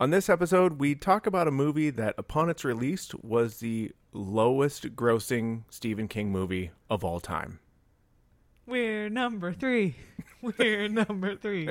On this episode, we talk about a movie that, upon its release, was the lowest-grossing Stephen King movie of all time. We're number three. We're number three.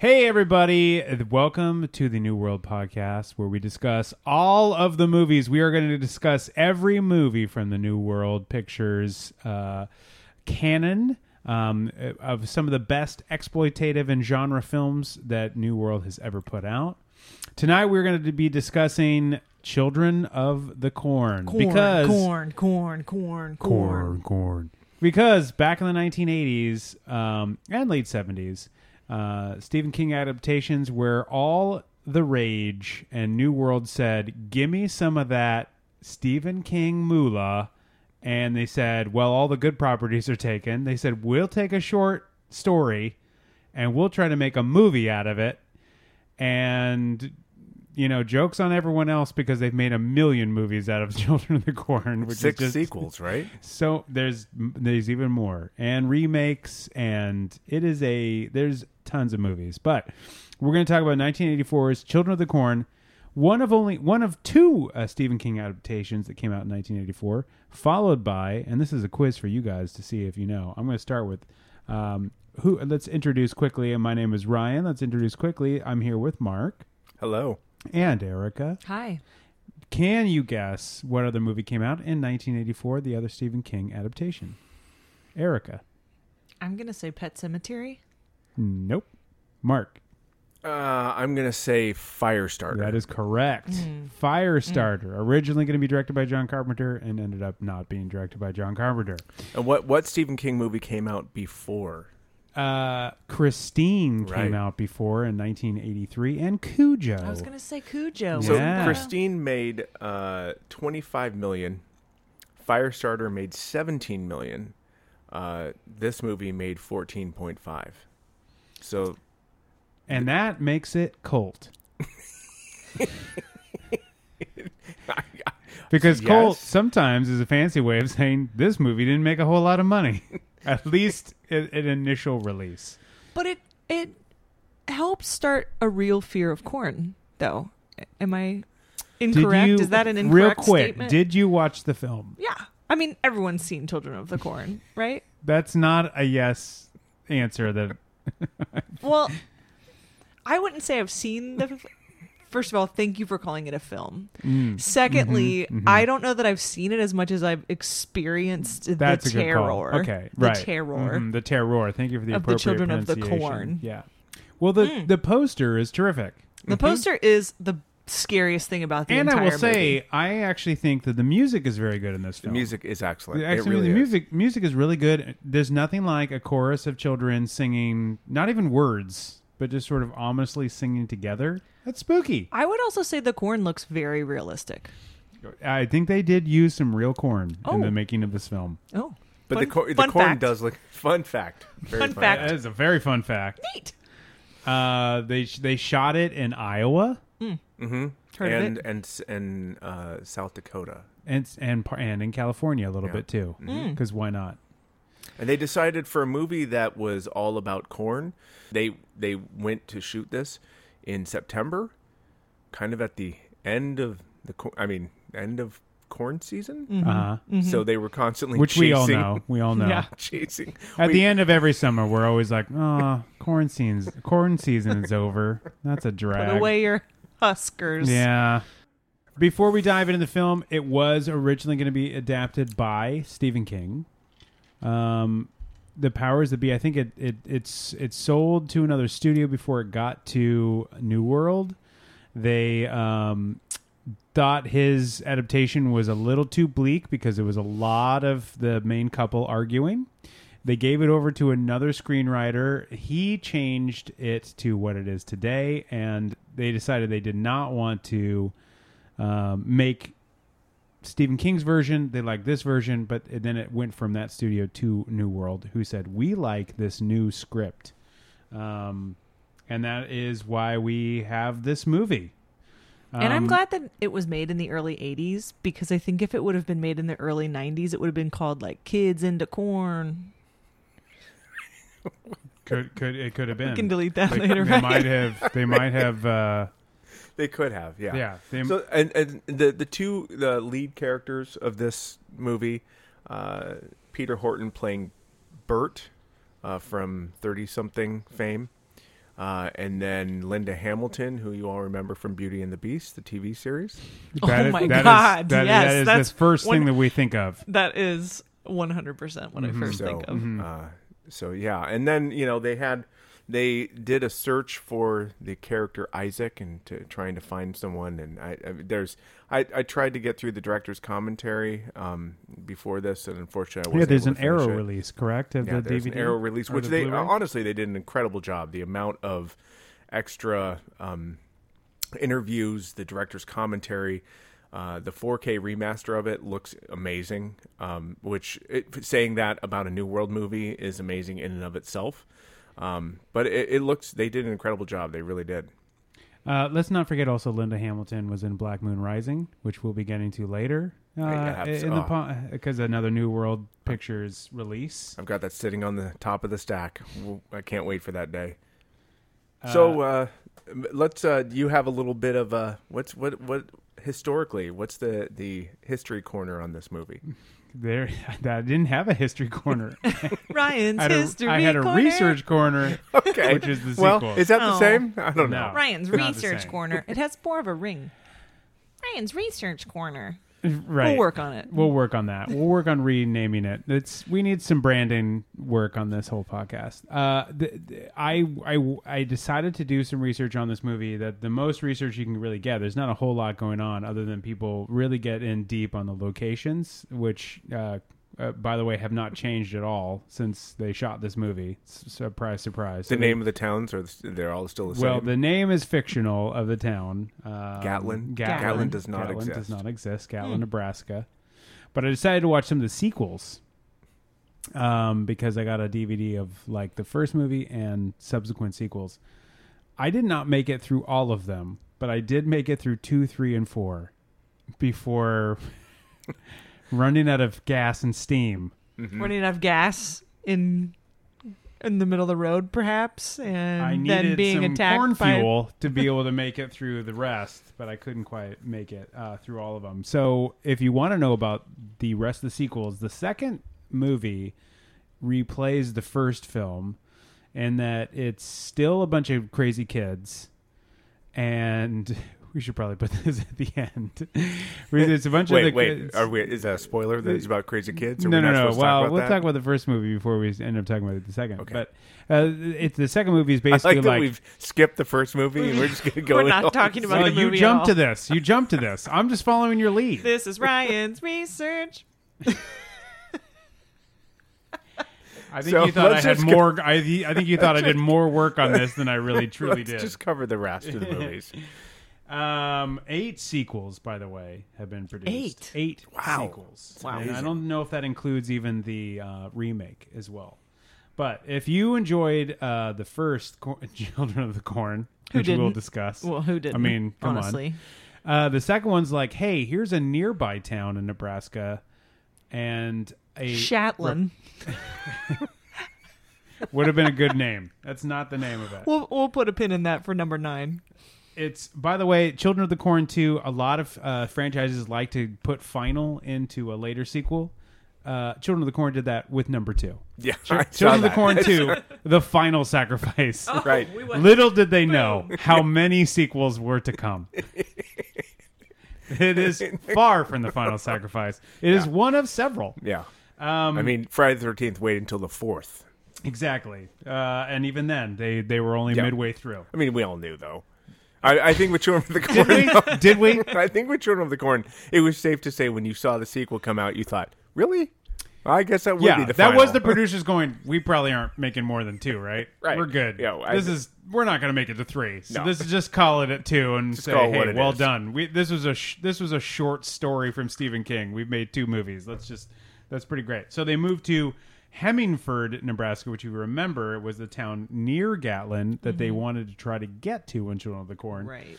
Hey everybody, welcome to the New World Podcast, where we discuss all of the movies. We are going to discuss every movie from the New World Pictures canon of some of the best exploitative and genre films that New World has ever put out. Tonight we're going to be discussing Children of the Corn. Corn. Because back in the 1980s and late 70s, Stephen King adaptations were all the rage, and New World said, "Give me some of that Stephen King moolah." And they said, "Well, all the good properties are taken." They said, "We'll take a short story and we'll try to make a movie out of it." And, you know, jokes on everyone else, because they've made 1 million movies out of Children of the Corn, which is just sequels, right? So there's even more, and remakes, and there's tons of movies. But we're going to talk about 1984's Children of the Corn, one of two Stephen King adaptations that came out in 1984, followed by, and this is a quiz for you guys to see if you know. I'm going to start with who? Let's introduce quickly. My name is Ryan. Let's introduce quickly. I'm here with Mark. Hello. And Erica. Hi. Can you guess what other movie came out in 1984, the other Stephen King adaptation? Erica. I'm going to say Pet Sematary. Nope. Mark. I'm going to say Firestarter. That is correct. Firestarter. Originally going to be directed by John Carpenter and ended up not being directed by John Carpenter. And what Stephen King movie came out before? Christine came out before in 1983, and Cujo. I was going to say Cujo. So yeah. Christine made $25 million. Firestarter made $17 million. This movie made 14.5. So, and that makes it cult. Because cult sometimes is a fancy way of saying this movie didn't make a whole lot of money. At least an initial release. But it helps start a real fear of corn, though. Am I incorrect? Is that an incorrect statement? Did you watch the film? Yeah. I mean, everyone's seen Children of the Corn, right? That's not a yes answer. That Well, I wouldn't say I've seen the... First of all, thank you for calling it a film. Secondly, I don't know that I've seen it as much as I've experienced the terror. Okay, right. The terror. The terror. Thank you for the appropriate Children of the Corn. Yeah. Well, the poster is terrific. The poster is the scariest thing about the entire movie. And I will say, I actually think that the music is very good in this film. The music is excellent. Music is really good. There's nothing like a chorus of children singing, not even words, but just sort of ominously singing together. That's spooky. I would also say the corn looks very realistic. I think they did use some real corn in the making of this film. Oh. But the corn does look... Fun fact. Very fun fact. That is a very fun fact. Neat. They shot it in Iowa. And South Dakota. And in California a little bit too. Because why not? And they decided for a movie that was all about corn, they went to shoot this in September, kind of at the end of corn season. So they were constantly chasing. We all know. Yeah. Chasing. At the end of every summer, we're always like, corn season is over. That's a drag. Put away your huskers. Yeah. Before we dive into the film, it was originally going to be adapted by Stephen King. The powers that be, I think it sold to another studio before it got to New World. They thought his adaptation was a little too bleak because it was a lot of the main couple arguing. They gave it over to another screenwriter. He changed it to what it is today, and they decided they did not want to make Stephen King's version. They liked this version, but then it went from that studio to New World, who said, we like this new script. And that is why we have this movie. And I'm glad that it was made in the early 80s, because I think if it would have been made in the early 90s, it would have been called, like, Kids into Corn. Could have been. We can delete that later. They might have. They could have, yeah. Yeah. So the two the lead characters of this movie, Peter Horton playing Bert from 30-something fame. And then Linda Hamilton, who you all remember from Beauty and the Beast, the TV series. Oh my God. That's the first thing that we think of. That is 100% what I first think of. Mm-hmm. So, yeah. And then, you know, they did a search for the character Isaac and trying to find someone. And I tried to get through the director's commentary before this, and unfortunately, I wasn't. Yeah, there's an Arrow release, correct? Of the DVD? An Arrow release, which they honestly they did an incredible job. The amount of extra interviews, the director's commentary, the 4K remaster of it looks amazing. Saying that about a New World movie is amazing in and of itself. But it looks, they did an incredible job. They really did. Let's not forget also Linda Hamilton was in Black Moon Rising, which we'll be getting to later. Because another New World Pictures release. I've got that sitting on the top of the stack. I can't wait for that day. So let's. You have a little bit of what historically? What's the history corner on this movie? There, I didn't have a history corner. Ryan's history corner. I had a research corner, okay. Which is the sequel. Well, is that the same? I don't know. Ryan's research corner. It has more of a ring. Ryan's research corner. Right. We'll work on it. We'll work on that. We'll work on renaming it. We need some branding work on this whole podcast. I decided to do some research on this movie, that the most research you can really get. There's not a whole lot going on other than people really get in deep on the locations, which, by the way, have not changed at all since they shot this movie. Surprise, surprise. The name of the towns, they're all still the same? Well, the name is fictional of the town. Gatlin does not exist. Gatlin does not exist. Gatlin, Nebraska. But I decided to watch some of the sequels because I got a DVD of like the first movie and subsequent sequels. I did not make it through all of them, but I did make it through 2, 3, and 4 before... running out of gas and steam. Mm-hmm. Running out of gas in the middle of the road, perhaps, and then being attacked corn by fuel to be able to make it through the rest, but I couldn't quite make it through all of them. So if you want to know about the rest of the sequels, the second movie replays the first film in that it's still a bunch of crazy kids, and... We should probably put this at the end. It's a bunch of kids. Is that a spoiler that it's about crazy kids? No. Well, we'll talk about the first movie before we end up talking about the second. Okay. But it's the second movie is basically like we've skipped the first movie and we're just going to go. We're not talking about the movie. You jumped to this. I'm just following your lead. This is Ryan's research. I think you thought I did more work on this than I really truly did. Just cover the rest of the movies. 8 sequels, by the way, have been produced. 8 wow. Sequels. Wow. And I don't know if that includes even the remake as well. But if you enjoyed the first Children of the Corn, which we'll discuss. Well, who didn't? I mean, come honestly. On. The second one's like, hey, here's a nearby town in Nebraska and a... Shatlin. Would have been a good name. That's not the name of it. We'll put a pin in that for number 9. It's, by the way, Children of the Corn 2, a lot of franchises like to put final into a later sequel. Children of the Corn did that with number 2. Yeah, Children of the Corn 2, The Final Sacrifice. Oh, right. Little did they know how many sequels were to come. It is far from The Final Sacrifice. It is one of several. Yeah. Friday the 13th, wait until the 4th. Exactly. And even then, they were only midway through. I mean, we all knew, though. I think with Children of the Corn... Did we? I think with Children of the Corn, it was safe to say when you saw the sequel come out, you thought, really? I guess that would be the final. That was the producers going, we probably aren't making more than two, right? Right. We're good. Yeah, we're not going to make it to three. So this is just call it at two and just say, hey, well done. This was a short story from Stephen King. We've made two movies. That's pretty great. So they moved to Hemingford, Nebraska, which you remember was the town near Gatlin that they wanted to try to get to when Children of the Corn. Right.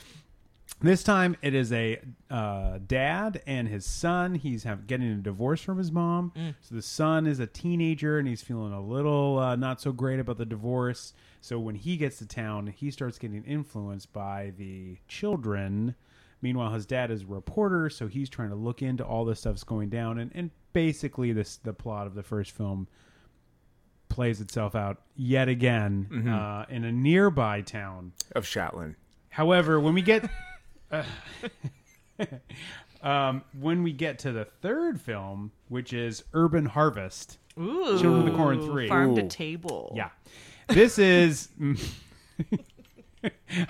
This time it is a dad and his son. He's getting a divorce from his mom. Mm. So the son is a teenager and he's feeling a little not so great about the divorce. So when he gets to town, he starts getting influenced by the children. Meanwhile, his dad is a reporter, so he's trying to look into all the stuff's going down. And basically the plot of the first film plays itself out yet again in a nearby town. Of Shatlin. However, when we get... when we get to the third film, which is Urban Harvest, ooh, Children of the Corn 3, farm to table. Yeah, this is.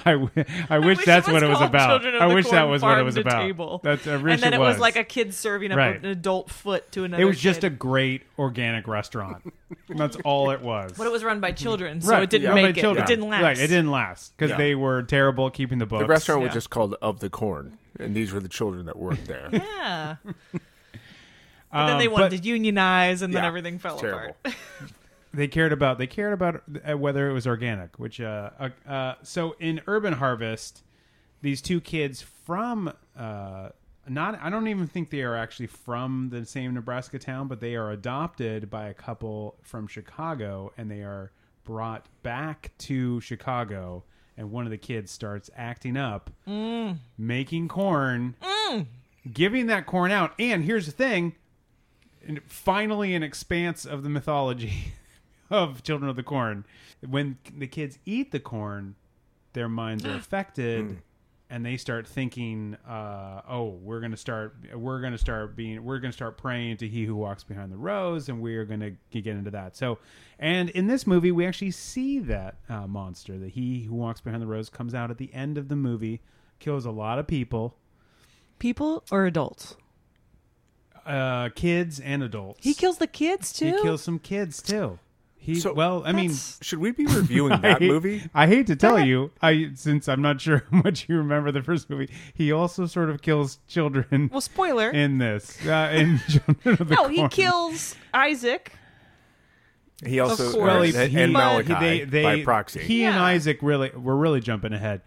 I wish that's what it was about. I wish that was what it was about. That's a rich. And then it was like a kid serving up an adult foot to another. It was just a great organic restaurant. That's all it was. But it was run by children, so it didn't make it. It didn't last. Right, it didn't last because they were terrible at keeping the books. The restaurant was just called Of the Corn, and these were the children that worked there. Yeah. And then they wanted to unionize, and then everything fell apart. They cared about whether it was organic, which so in Urban Harvest, these two kids from I don't even think they are actually from the same Nebraska town, but they are adopted by a couple from Chicago, and they are brought back to Chicago. And one of the kids starts acting up, making corn, giving that corn out. And here's the thing: finally, an expanse of the mythology of Children of the Corn. When the kids eat the corn, their minds are affected, and they start thinking, we're going to start praying to He who walks behind the rose, and we are going to get into that." So, and in this movie, we actually see that monster, that He who walks behind the rose, comes out at the end of the movie, kills a lot of people. People or adults? Kids and adults. He kills the kids too. He kills some kids too. Should we be reviewing that movie? I hate to tell you, since I'm not sure how much you remember the first movie, he also sort of kills children. Well, spoiler in this. In Children of the Corn. He kills Isaac. He also and Malachi by proxy. And Isaac we're really jumping ahead.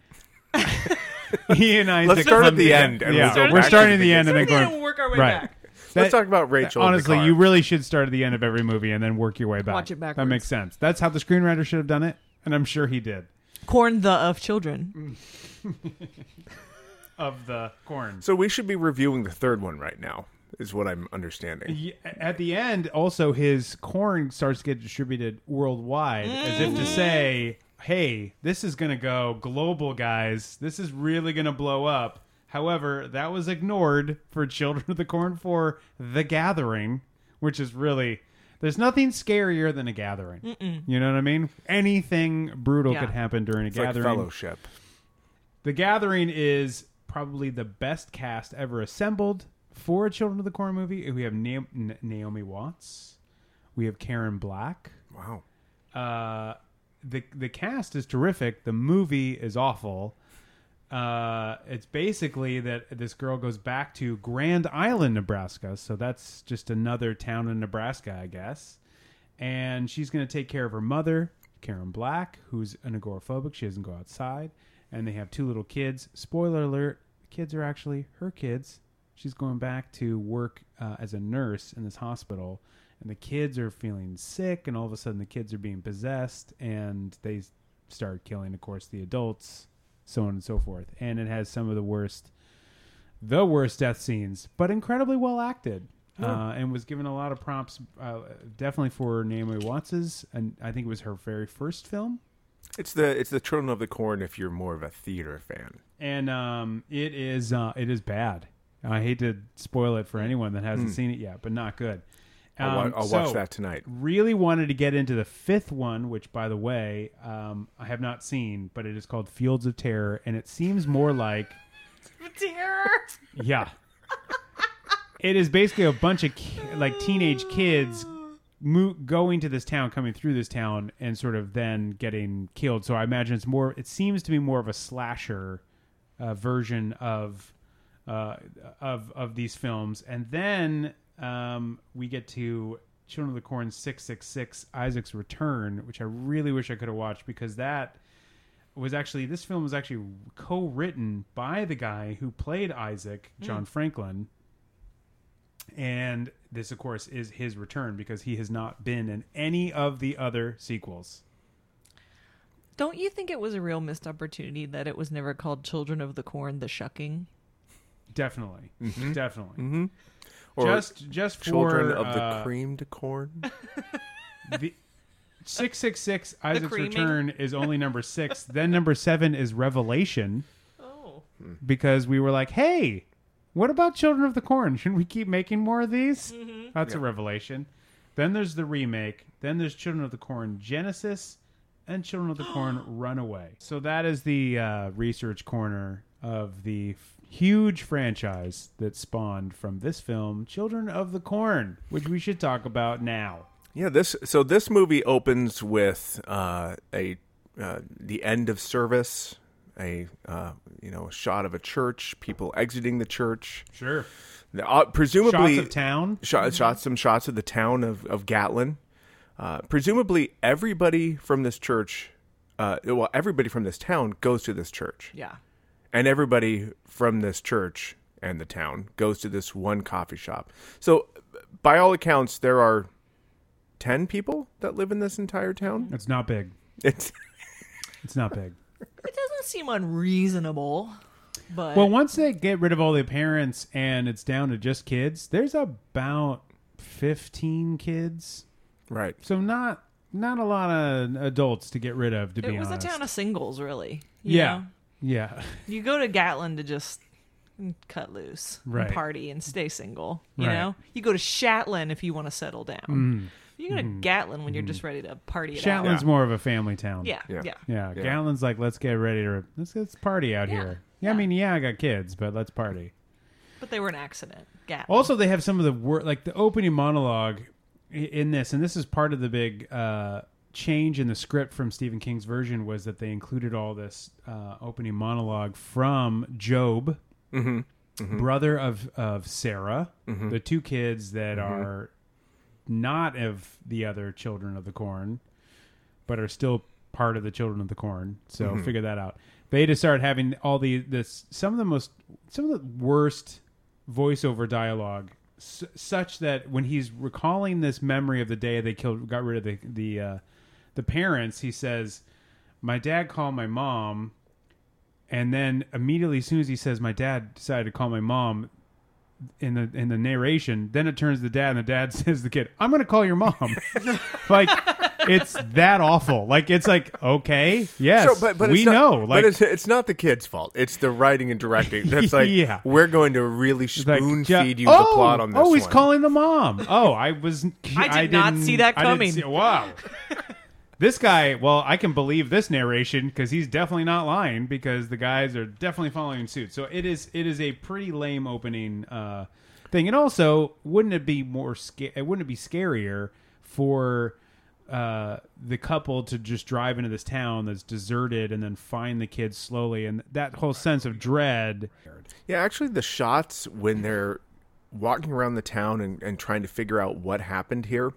He and Isaac. Let's start at the end. We're starting at the end and then going work our way back. Let's talk about Rachel. Honestly, you really should start at the end of every movie and then work your way back. Watch it backwards. That makes sense. That's how the screenwriter should have done it, and I'm sure he did. Corn the of children. Of the corn. So we should be reviewing the third one right now, is what I'm understanding. Yeah, at the end, also, his corn starts to get distributed worldwide, as if to say, hey, this is going to go global, guys. This is really going to blow up. However, that was ignored for Children of the Corn for The Gathering, which is really... There's nothing scarier than a gathering. Mm-mm. You know what I mean? Anything brutal could happen during a gathering. Like fellowship. The Gathering is probably the best cast ever assembled for a Children of the Corn movie. We have Naomi Watts. We have Karen Black. Wow. The cast is terrific. The movie is awful. It's basically that this girl goes back to Grand Island, Nebraska. So that's just another town in Nebraska, I guess. And she's going to take care of her mother, Karen Black, who's an agoraphobic. She doesn't go outside. And they have two little kids. Spoiler alert, the kids are actually her kids. She's going back to work as a nurse in this hospital. And the kids are feeling sick. And all of a sudden the kids are being possessed. And they start killing, of course, the adults. So on and so forth. And it has some of the worst death scenes, but incredibly well acted, and was given a lot of props, definitely for Naomi Watts', and I think it was her very first film. It's the Children of the Corn if you're more of a theater fan. And it is bad. I hate to spoil it for anyone that hasn't seen it yet, but not good. I'll watch that tonight. Really wanted to get into the fifth one, which, by the way, I have not seen, but it is called Fields of Terror, and it seems more like... Terror? Yeah. It is basically a bunch of teenage kids going to this town, coming through this town, and sort of then getting killed. So I imagine it's more... It seems to be more of a slasher version of these films. And then... we get to Children of the Corn 666, Isaac's Return, which I really wish I could have watched, because this film was actually co-written by the guy who played Isaac, John Franklin. And this, of course, is his return, because he has not been in any of the other sequels. Don't you think it was a real missed opportunity that it was never called Children of the Corn, The Shucking? Definitely. Mm-hmm. Definitely. Mm-hmm. Or just for Children of the Creamed Corn. The 666 Isaac's Return is only number 6. Then number 7 is Revelation. Oh. Because we were like, hey, what about Children of the Corn? Shouldn't we keep making more of these? Mm-hmm. That's a revelation. Then there's the remake. Then there's Children of the Corn Genesis and Children of the Corn Runaway. So that is the research corner of the huge franchise that spawned from this film, Children of the Corn, which we should talk about now. Yeah, this movie opens with the end of service, a shot of a church, people exiting the church. Sure, presumably shots of town, shots of the town of Gatlin. Presumably, everybody from this church, everybody from this town goes to this church. Yeah. And everybody from this church and the town goes to this one coffee shop. So, by all accounts, there are 10 people that live in this entire town. It's not big. It's not big. It doesn't seem unreasonable. But well, once they get rid of all the parents and it's down to just kids, there's about 15 kids. Right. So not a lot of adults to get rid of, to be honest. It was a town of singles, really. You know? Yeah. You go to Gatlin to just cut loose, and party and stay single. You know? You go to Shatlin if you want to settle down. You go to Gatlin when you're just ready to party it out. Shatlin's more of a family town. Yeah. Gatlin's like, let's get ready to... Let's party out here. Yeah, I mean, I got kids, but let's party. But they were an accident. Gatlin. Also, they have some of the... like, the opening monologue in this, and this is part of the big... change in the script from Stephen King's version, was that they included all this opening monologue from Job, brother of Sarah, the two kids that are not of the other Children of the Corn, but are still part of the Children of the Corn. So figure that out. They just started having all some of the worst voiceover dialogue, such that when he's recalling this memory of the day they got rid of the parents, he says, my dad called my mom, and then immediately as soon as he says my dad decided to call my mom in the narration, then it turns to the dad, and the dad says to the kid, I'm gonna call your mom. Like, it's that awful. Like, it's like, okay, yes, so, but we know. Like, but it's not the kid's fault. It's the writing and directing. That's like, we're going to really spoon-feed you the plot on this one. Oh, he's calling the mom. Oh, I didn't see that coming. Wow. This guy, well, I can believe this narration because he's definitely not lying, because the guys are definitely following suit. So it is a pretty lame opening thing. And also, wouldn't it be scarier for the couple to just drive into this town that's deserted and then find the kids slowly, and that whole sense of dread? Yeah, actually, the shots when they're walking around the town and trying to figure out what happened here.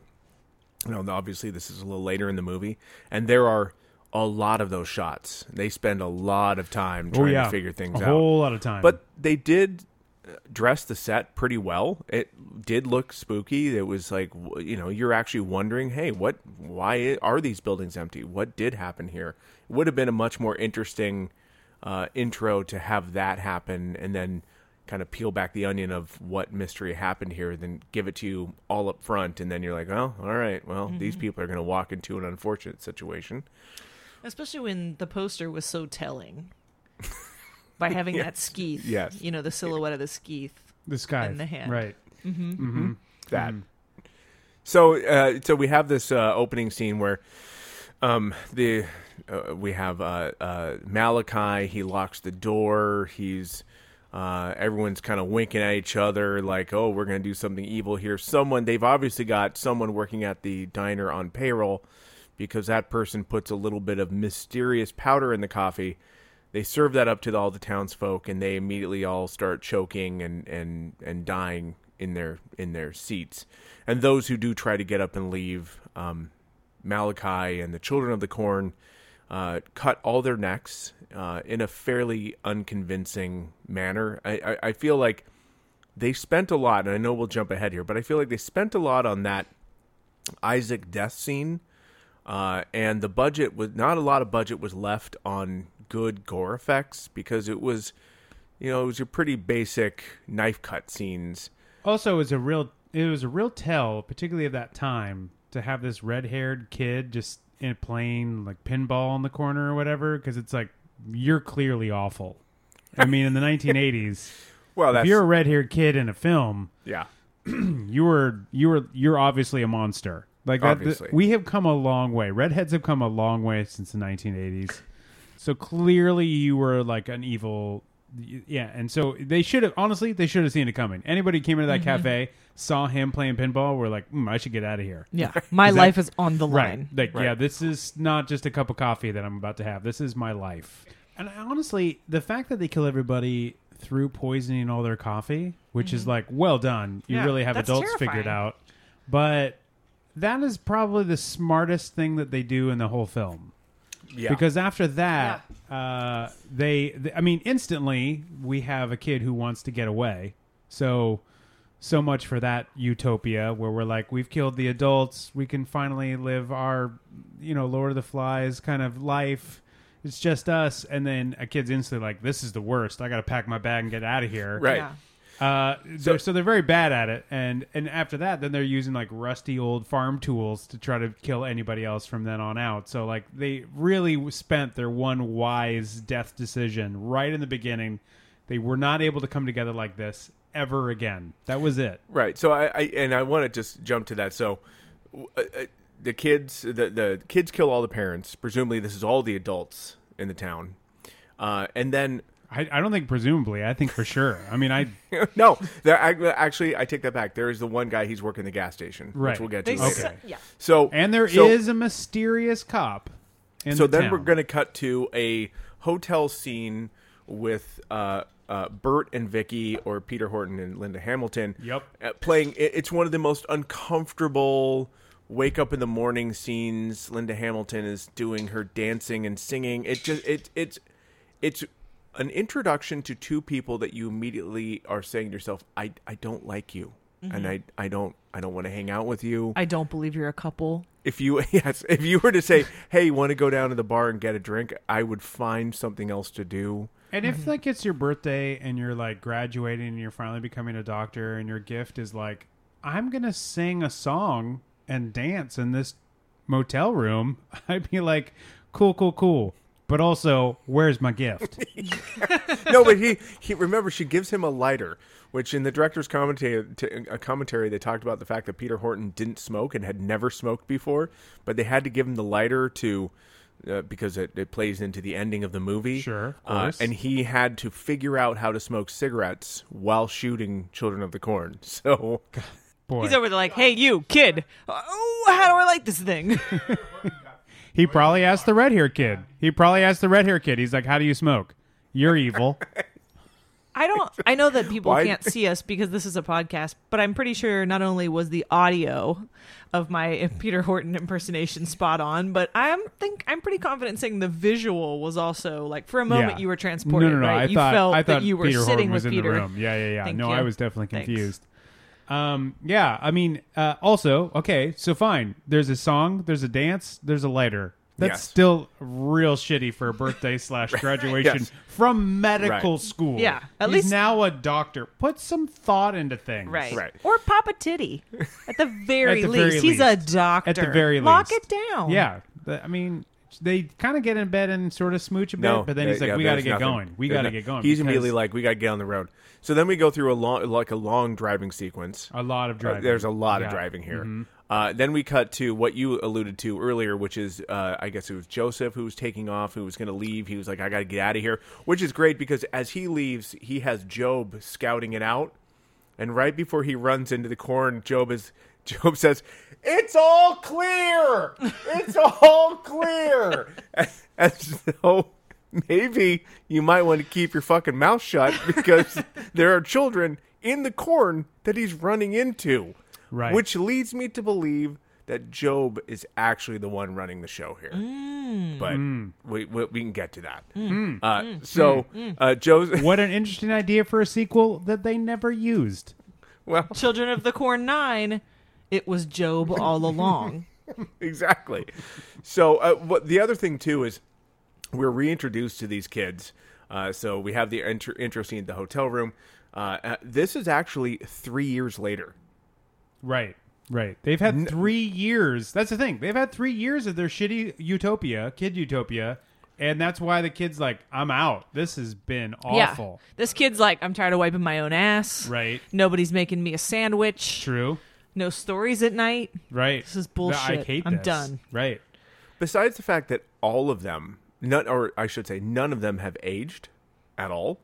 You know, obviously, this is a little later in the movie, and there are a lot of those shots. They spend a lot of time trying to figure things out. A whole lot of time. But they did dress the set pretty well. It did look spooky. It was like, you're actually wondering, hey, why are these buildings empty? What did happen here? It would have been a much more interesting intro to have that happen, and then kind of peel back the onion of what mystery happened here, then give it to you all up front, and then you're like, oh, all right, well, these people are going to walk into an unfortunate situation. Especially when the poster was so telling by having that skeeth, the silhouette of the skeeth, the sky in the hand, right? Mm-hmm. Mm-hmm. That. So we have this opening scene where we have Malachi. He locks the door. Everyone's kind of winking at each other like, oh, we're going to do something evil here. They've obviously got someone working at the diner on payroll because that person puts a little bit of mysterious powder in the coffee. They serve that up to all the townsfolk, and they immediately all start choking and dying in their seats. And those who do try to get up and leave, Malachi and the Children of the Corn cut all their necks in a fairly unconvincing manner. I feel like they spent a lot, and I know we'll jump ahead here, but I feel like they spent a lot on that Isaac death scene, and the budget was not a lot of budget was left on good gore effects because it was your pretty basic knife cut scenes. Also, it was a real tell, particularly of that time, to have this red haired kid just and playing like pinball in the corner or whatever, because it's like, you're clearly awful. I mean, in the 1980s, if you're a red-haired kid in a film, yeah, you're obviously a monster. Like obviously. We have come a long way. Redheads have come a long way since the 1980s. So clearly, you were like an evil, yeah. And so they should have seen it coming. Anybody who came into that cafe, saw him playing pinball, we're like, I should get out of here. Yeah, my life is on the line. Right. Like, right. Yeah, this is not just a cup of coffee that I'm about to have. This is my life. And honestly, the fact that they kill everybody through poisoning all their coffee, which is like, well done. You really have adults figured out. But that is probably the smartest thing that they do in the whole film. Yeah. Because after that, instantly we have a kid who wants to get away. So much for that utopia where we're like, we've killed the adults. We can finally live our, Lord of the Flies kind of life. It's just us. And then a kid's instantly like, this is the worst. I got to pack my bag and get out of here. Right. Yeah. So they're very bad at it. And after that, then they're using like rusty old farm tools to try to kill anybody else from then on out. So like they really spent their one wise death decision right in the beginning. They were not able to come together like this ever again. That was it. Right. So I want to just jump to that. So the kids kill all the parents. Presumably this is all the adults in the town. And then I don't think presumably, I think for sure. I mean, no, actually I take that back. There is the one guy, he's working the gas station, right, which we'll get to later. Okay. Yeah. So is a mysterious cop in the town. We're going to cut to a hotel scene with, Bert and Vicky, or Peter Horton and Linda Hamilton, playing. It's one of the most uncomfortable wake up in the morning scenes. Linda Hamilton is doing her dancing and singing. It's an introduction to two people that you immediately are saying to yourself, I don't like you, and I don't want to hang out with you. I don't believe you're a couple. If you were to say, hey, you want to go down to the bar and get a drink, I would find something else to do. And if, like, it's your birthday and you're, like, graduating and you're finally becoming a doctor and your gift is, like, I'm going to sing a song and dance in this motel room, I'd be like, cool. But also, where's my gift? No, but he remember, she gives him a lighter, which in the director's commentary, they talked about the fact that Peter Horton didn't smoke and had never smoked before, but they had to give him the lighter to... because it plays into the ending of the movie. Sure. And he had to figure out how to smoke cigarettes while shooting Children of the Corn. So boy. He's over there like, hey, you, kid, how do I like this thing? He probably asked the red-haired kid. He's like, how do you smoke? You're evil. I know that people can't see us because this is a podcast, but I'm pretty sure not only was the audio of my Peter Horton impersonation spot on, but I'm pretty confident saying the visual was also like for a moment you were transported. No, right? I thought you were Peter sitting Horton was with in Peter. The room. Yeah. Thank you. I was definitely confused. Yeah, I mean, also okay, so fine. There's a song, there's a dance, there's a lighter. That's still real shitty for a birthday / graduation from medical school. Yeah, he's now a doctor. Put some thought into things. Right. Or pop a titty. At the very least. He's a doctor. At the very least. Lock it down. Yeah. I mean, they kind of get in bed and sort of smooch a bit, but then he's like, we got to get going. He's immediately like, we got to get on the road. So then we go through a long driving sequence. A lot of driving. There's a lot of driving here. Then we cut to what you alluded to earlier, which is, I guess it was Joseph who was taking off, who was going to leave. He was like, I got to get out of here, which is great because as he leaves, he has Job scouting it out. And right before he runs into the corn, Job says, "It's all clear. It's all clear." As though maybe you might want to keep your fucking mouth shut because there are children in the corn that he's running into. Right. Which leads me to believe that Job is actually the one running the show here. Mm. But we can get to that. Mm. So Job. What an interesting idea for a sequel that they never used. Well, Children of the Corn 9, it was Job all along. Exactly. So the other thing, too, is we're reintroduced to these kids. So we have the intro scene at the hotel room. This is actually 3 years later. Right. They've had 3 years. That's the thing. They've had 3 years of their shitty utopia, kid utopia, and that's why the kid's like, I'm out. This has been awful. Yeah. This kid's like, I'm tired of wiping my own ass. Right. Nobody's making me a sandwich. True. No stories at night. Right. This is bullshit. I hate this. I'm done. Right. Besides the fact that all of them, none of them have aged at all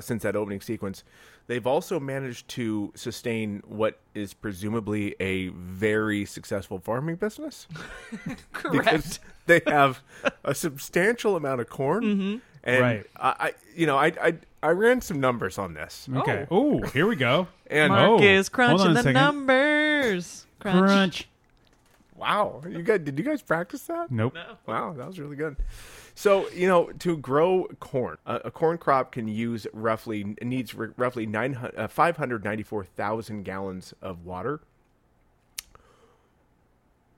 since that opening sequence, they've also managed to sustain what is presumably a very successful farming business. Correct. Because they have a substantial amount of corn. Mm-hmm. And right. I ran some numbers on this. Okay. Oh, here we go. And Mark is crunching the numbers. Crunch. Wow. Did you guys practice that? Nope. No. Wow, that was really good. So, to grow corn, a corn crop needs roughly 594,000 gallons of water.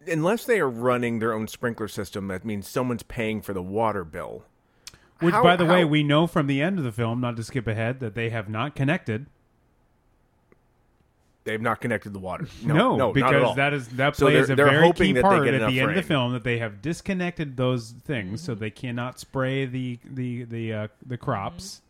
Unless they are running their own sprinkler system, that means someone's paying for the water bill. Which, by the way, we know from the end of the film, not to skip ahead, that they have not connected. They've not connected the water. No, because not at all. That plays a very key part at the end of the film that they have disconnected those things, mm-hmm. so they cannot spray the crops.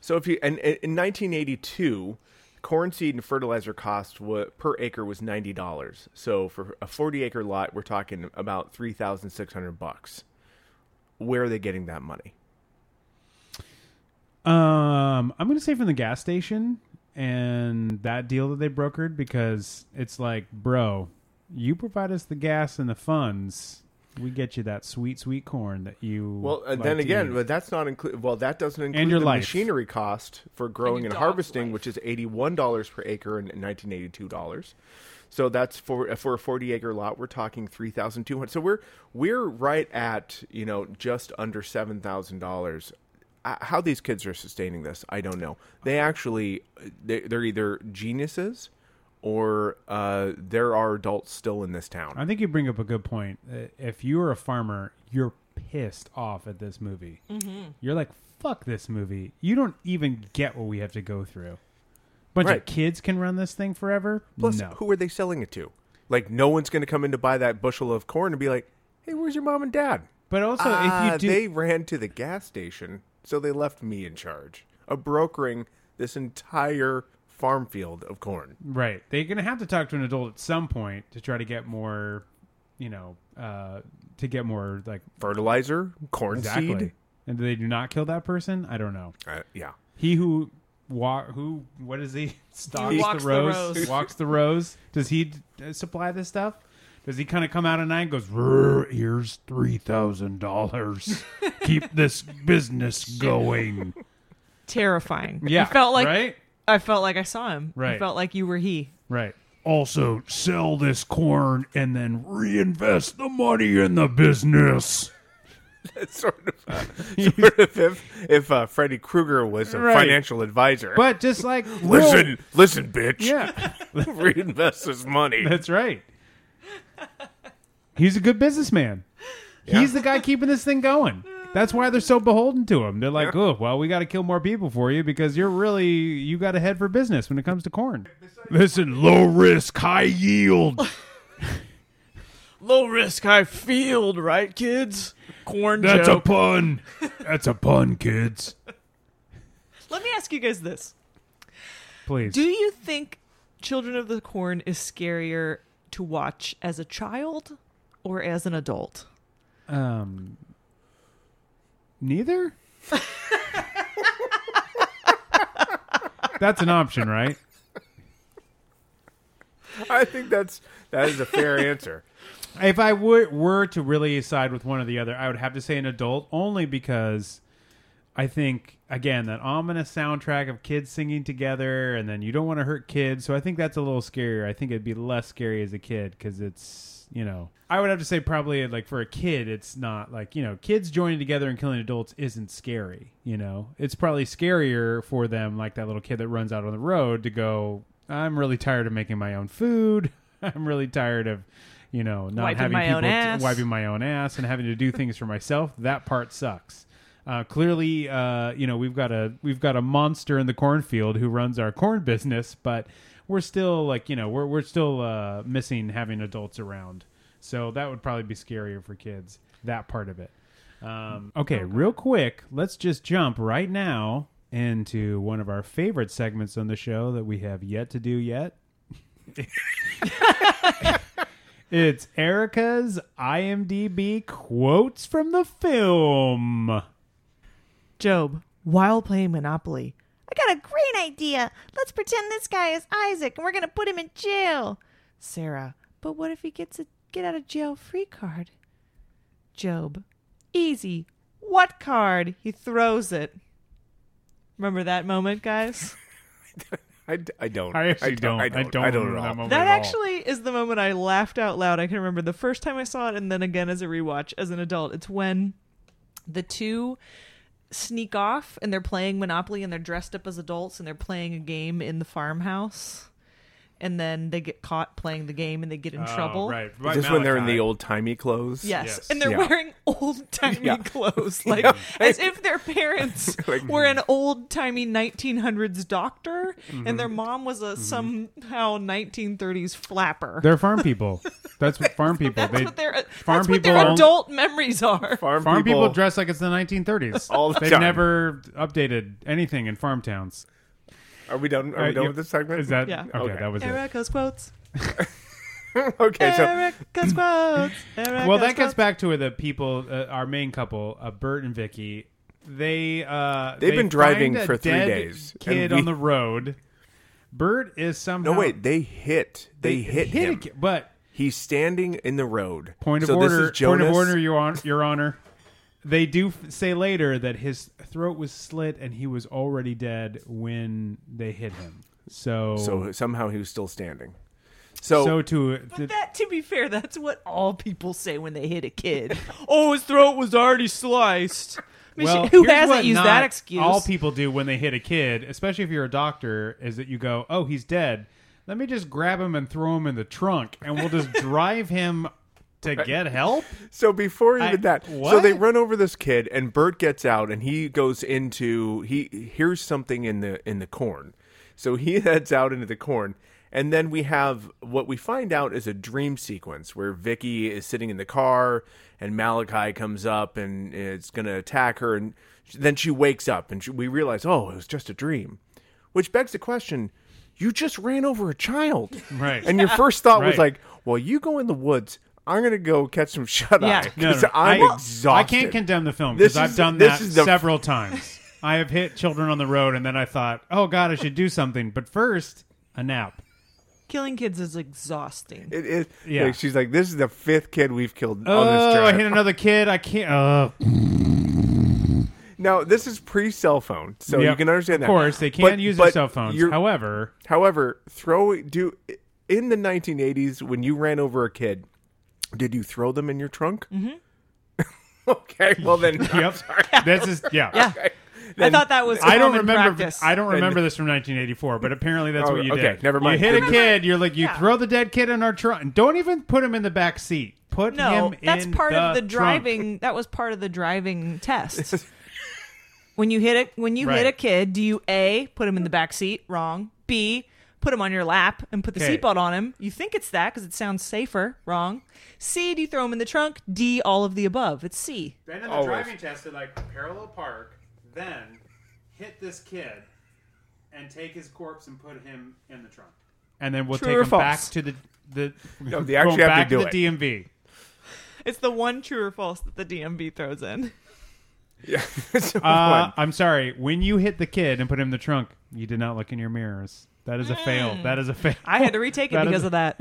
So if in 1982, corn seed and fertilizer cost per acre was $90. So for a 40-acre lot, we're talking about $3,600. Where are they getting that money? I'm going to say from the gas station. And that deal that they brokered, because it's like, bro, you provide us the gas and the funds, we get you that sweet, sweet corn that you. Well, like then again, but that's not include. Well, that doesn't include the machinery cost for growing and harvesting, which is $81 per acre and $1982. So that's for a 40-acre lot, we're talking $3,200. So we're right at just under $7,000. How these kids are sustaining this, I don't know. They actually, they're either geniuses or there are adults still in this town. I think you bring up a good point. If you're a farmer, you're pissed off at this movie. Mm-hmm. You're like, fuck this movie. You don't even get what we have to go through. Bunch of kids can run this thing forever? Plus, who are they selling it to? Like, no one's going to come in to buy that bushel of corn and be like, hey, where's your mom and dad? But also, if you do... They ran to the gas station... So they left me in charge of brokering this entire farm field of corn. Right. They're going to have to talk to an adult at some point to try to get more, like... Fertilizer, corn seed. And they do not kill that person? I don't know. Yeah. He who... what is he? Stalks the rows. Walks the rows. Does he supply this stuff? Does he kind of come out at night and goes, here's $3,000. Keep this business going. Terrifying. Yeah. I felt like I saw him. Right. I felt like you were he. Right. Also, sell this corn and then reinvest the money in the business. That's sort of if Freddy Krueger was a financial advisor. But just like... Listen, bitch. Yeah. Reinvest his money. That's right. He's a good businessman. Yeah. He's the guy keeping this thing going. That's why they're so beholden to him. They're like, we got to kill more people for you because you got a head for business when it comes to corn. Listen, low risk, high yield. Low risk, high field, right, kids? Corn joke. That's a pun. That's a pun, kids. Let me ask you guys this. Please. Do you think Children of the Corn is scarier to watch as a child or as an adult? Neither? That's an option, right? I think that is a fair answer. If I were to really side with one or the other, I would have to say an adult, only because I think, again, that ominous soundtrack of kids singing together, and then you don't want to hurt kids, so I think that's a little scarier. I think it'd be less scary as a kid, because it's, you know... I would have to say probably, like, for a kid, it's not, like, you know, kids joining together and killing adults isn't scary, you know? It's probably scarier for them, like that little kid that runs out on the road to go... I'm really tired of making my own food. I'm really tired of, you know, not having people wiping my own ass and having to do things for myself. That part sucks. Clearly, you know, we've got a monster in the cornfield who runs our corn business, but we're still like, you know, we're still missing having adults around. So that would probably be scarier for kids. That part of it. Okay, real quick, let's just jump right now into one of our favorite segments on the show that we have yet to do yet. It's Erica's IMDb quotes from the film. Job, while playing Monopoly. I got a great idea. Let's pretend this guy is Isaac and we're going to put him in jail. Sarah, but what if he gets a get out of jail free card? Job, easy. What card? He throws it. Remember that moment, guys? I don't. I don't remember that moment. That actually is the moment I laughed out loud. I can remember the first time I saw it, and then again as a rewatch as an adult. It's when the two sneak off and they're playing Monopoly and they're dressed up as adults and they're playing a game in the farmhouse. And then they get caught playing the game and they get in trouble. Right. Is this Malachi? When they're in the old-timey clothes? Yes. And they're wearing old-timey clothes. Like, as if their parents were an old-timey 1900s doctor and their mom was a somehow 1930s flapper. They're farm people. That's what farm people... That's what their adult memories are. Farm people dress like it's the 1930s. All the time. They've never updated anything in farm towns. Are we done? Are we done with this segment? Is that okay? That was Erica's quotes. Okay, so Erica's quotes. Well, that gets back to the people, our main couple, Bert and Vicky. They've been driving for 3 days. On the road. Bert is somehow. No, wait. They hit him. But he's standing in the road. Point of order. Point of order, Your Honor. They do say later that his throat was slit and he was already dead when they hit him. So somehow he was still standing. To be fair, that's what all people say when they hit a kid. Oh, his throat was already sliced. Well, who hasn't used that excuse? All people do when they hit a kid, especially if you're a doctor, is that you go, "Oh, he's dead. Let me just grab him and throw him in the trunk, and we'll just drive him." To get help? So before even so they run over this kid, and Bert gets out, and he goes into he hears something in the corn, so he heads out into the corn, and then we have what we find out is a dream sequence where Vicky is sitting in the car, and Malachi comes up and it's going to attack her, and then she wakes up, and we realize, oh, it was just a dream, which begs the question: you just ran over a child, right? And your first thought was like, well, you go in the woods. I'm going to go catch some shut-eye because I'm exhausted. I can't condemn the film because I've done that several times. I have hit children on the road, and then I thought, oh, God, I should do something. But first, a nap. Killing kids is exhausting. It is. Yeah. Like, she's like, this is the fifth kid we've killed on this drive. Oh, I hit another kid. I can't. Now, this is pre-cell phone, so you can understand that. Of course, they can't use their cell phones. However, in the 1980s, when you ran over a kid, did you throw them in your trunk? Mm-hmm. Okay, well then. Yep. This is Okay. Then, I thought that was. I don't remember this from 1984, but apparently that's what you did. Okay, never mind. You hit a kid. You're like, you throw the dead kid in our trunk, and don't even put him in the back seat. That's part of the driving. That was part of the driving test. When you hit a kid, do you A, put him in the back seat? Wrong. B, put him on your lap and put the seatbelt on him. You think it's that because it sounds safer. Wrong. C, do you throw him in the trunk? D, all of the above. It's C. Then in the driving test, they're like, parallel park, then hit this kid and take his corpse and put him in the trunk. And then we'll take him back to the they actually have to do it. The DMV. It's the one true or false that the DMV throws in. Yeah. I'm sorry. When you hit the kid and put him in the trunk, you did not look in your mirrors. That is a fail. That is a fail. I had to retake it because of that.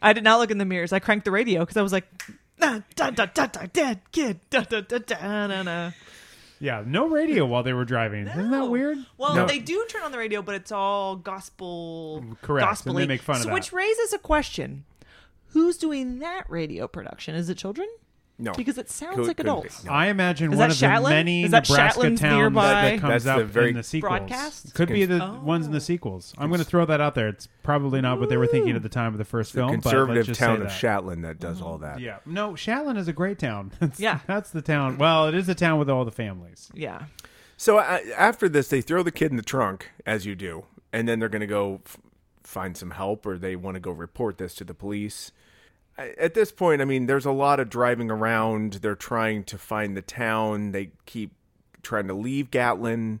I did not look in the mirrors. I cranked the radio because I was like, da, da, da, da, da, dead kid. Da, da, da, da, da, da. Yeah, no radio while they were driving. No. Isn't that weird? Well, no. They do turn on the radio, but it's all gospel. Correct. Gospel-y. And they make fun of that. Which raises a question. Who's doing that radio production? Is it children? No. Because it sounds like adults. No. I imagine one of the many Nebraska Shatlin's towns that comes out in the sequels. Broadcast? Could be the ones in the sequels. I'm going to throw that out there. It's probably not what they were thinking at the time of the first film. Conservative but town of Shatlin that does all that. Yeah. No, Shatlin is a great town. That's the town. Well, it is a town with all the families. Yeah. So after this, they throw the kid in the trunk, as you do, and then they're going to go find some help, or they want to go report this to the police. At this point, I mean, there's a lot of driving around. They're trying to find the town. They keep trying to leave Gatlin.